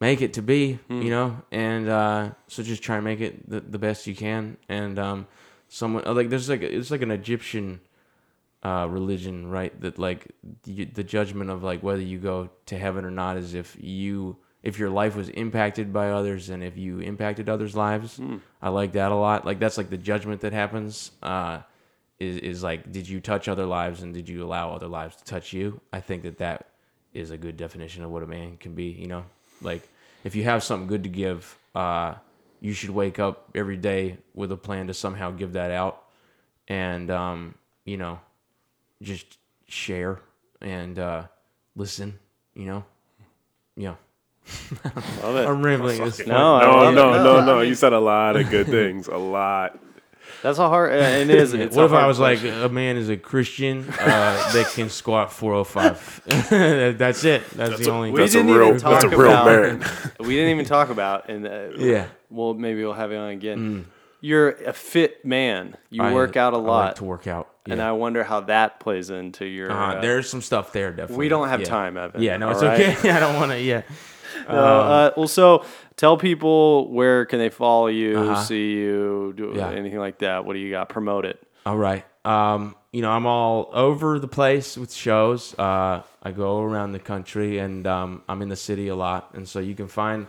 make it to be, hmm. you know. And uh, so just try and make it the, the best you can. And um, someone like there's like it's like an Egyptian. Uh, religion, right? That like the, the judgment of like whether you go to heaven or not is if you if your life was impacted by others and if you impacted others' lives. Mm. I like that a lot. Like, that's like the judgment that happens uh, is, is like, did you touch other lives and did you allow other lives to touch you? I think that that is a good definition of what a man can be, you know? Like, if you have something good to give, uh, you should wake up every day with a plan to somehow give that out and, um, you know, just share and uh, listen, you know? Yeah. Love it. I'm rambling. No, no, no, no, no, no. You said a lot of good things. A lot. That's how hard uh, it is. It's what if I was question. Like, a man is a Christian uh, that can squat four oh five? That's it. That's, that's the a, only. That's a real. That's a real man. We didn't even talk about. And uh, yeah. Well, maybe we'll have you on again. Mm. You're a fit man. You I, work out a lot. I like to work out. Yeah. And I wonder how that plays into your. Uh, uh, there's some stuff there. Definitely. We don't have yeah. time, Evan. Yeah. No, it's right? Okay. I don't want to. Yeah. No, uh, well, so tell people where can they follow you, uh-huh. see you, do yeah. anything like that. What do you got? Promote it. All right. Um, you know, I'm all over the place with shows. Uh, I go around the country, and um, I'm in the city a lot. And so you can find,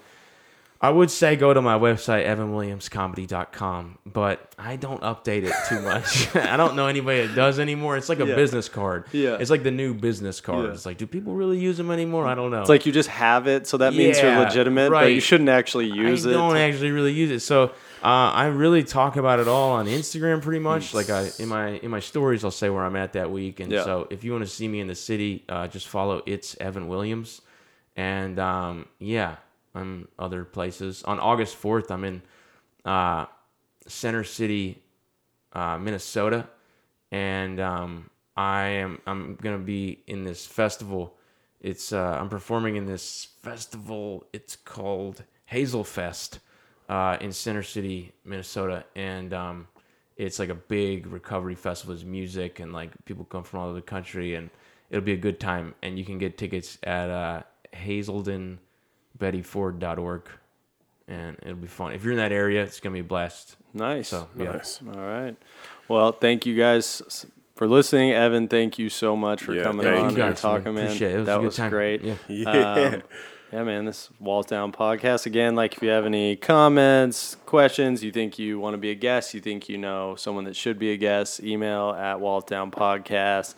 I would say go to my website, evan williams comedy dot com, but I don't update it too much. I don't know anybody that does anymore. It's like a yeah. business card. Yeah. It's like the new business card. Yeah. It's like, do people really use them anymore? I don't know. It's like you just have it, so that yeah, means you're legitimate, right. But you shouldn't actually use I it. I don't actually really use it. So uh, I really talk about it all on Instagram pretty much. Like I in my in my stories, I'll say where I'm at that week. And yeah. so if you want to see me in the city, uh, just follow It's Evan Williams. And um, yeah. I'm other places. On August fourth, I'm in uh, Center City, uh, Minnesota, and um, I am I'm gonna be in this festival. It's uh, I'm performing in this festival. It's called Hazelfest uh, in Center City, Minnesota, and um, it's like a big recovery festival. It's music, and like people come from all over the country, and it'll be a good time. And you can get tickets at uh, Hazelden Betty Ford dot org, and it'll be fun. If you're in that area, it's gonna be a blast. Nice. So, yeah. Nice. All right. Well, thank you guys for listening. Evan, thank you so much for yeah, coming on and talking, man. Appreciate it. It was that was time. Great. Yeah. Yeah. Um, yeah, man. This Walls Down podcast again. Like, if you have any comments, questions, you think you want to be a guest, you think you know someone that should be a guest, email at walls down podcast.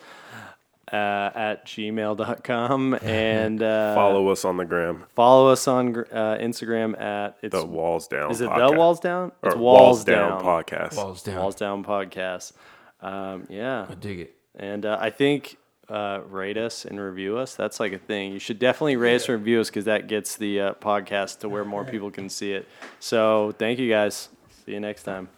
Uh, at gmail dot com, and uh, follow us on the gram. Follow us on uh, Instagram at it's, the Walls Down. Is it podcast. The Walls Down? It's Walls, Walls Down, Down podcast. Walls Down. Walls Down podcast. Um, yeah, I dig it. And uh, I think uh, rate us and review us. That's like a thing. You should definitely rate yeah. us and review us, because that gets the uh, podcast to where more people can see it. So thank you guys. See you next time.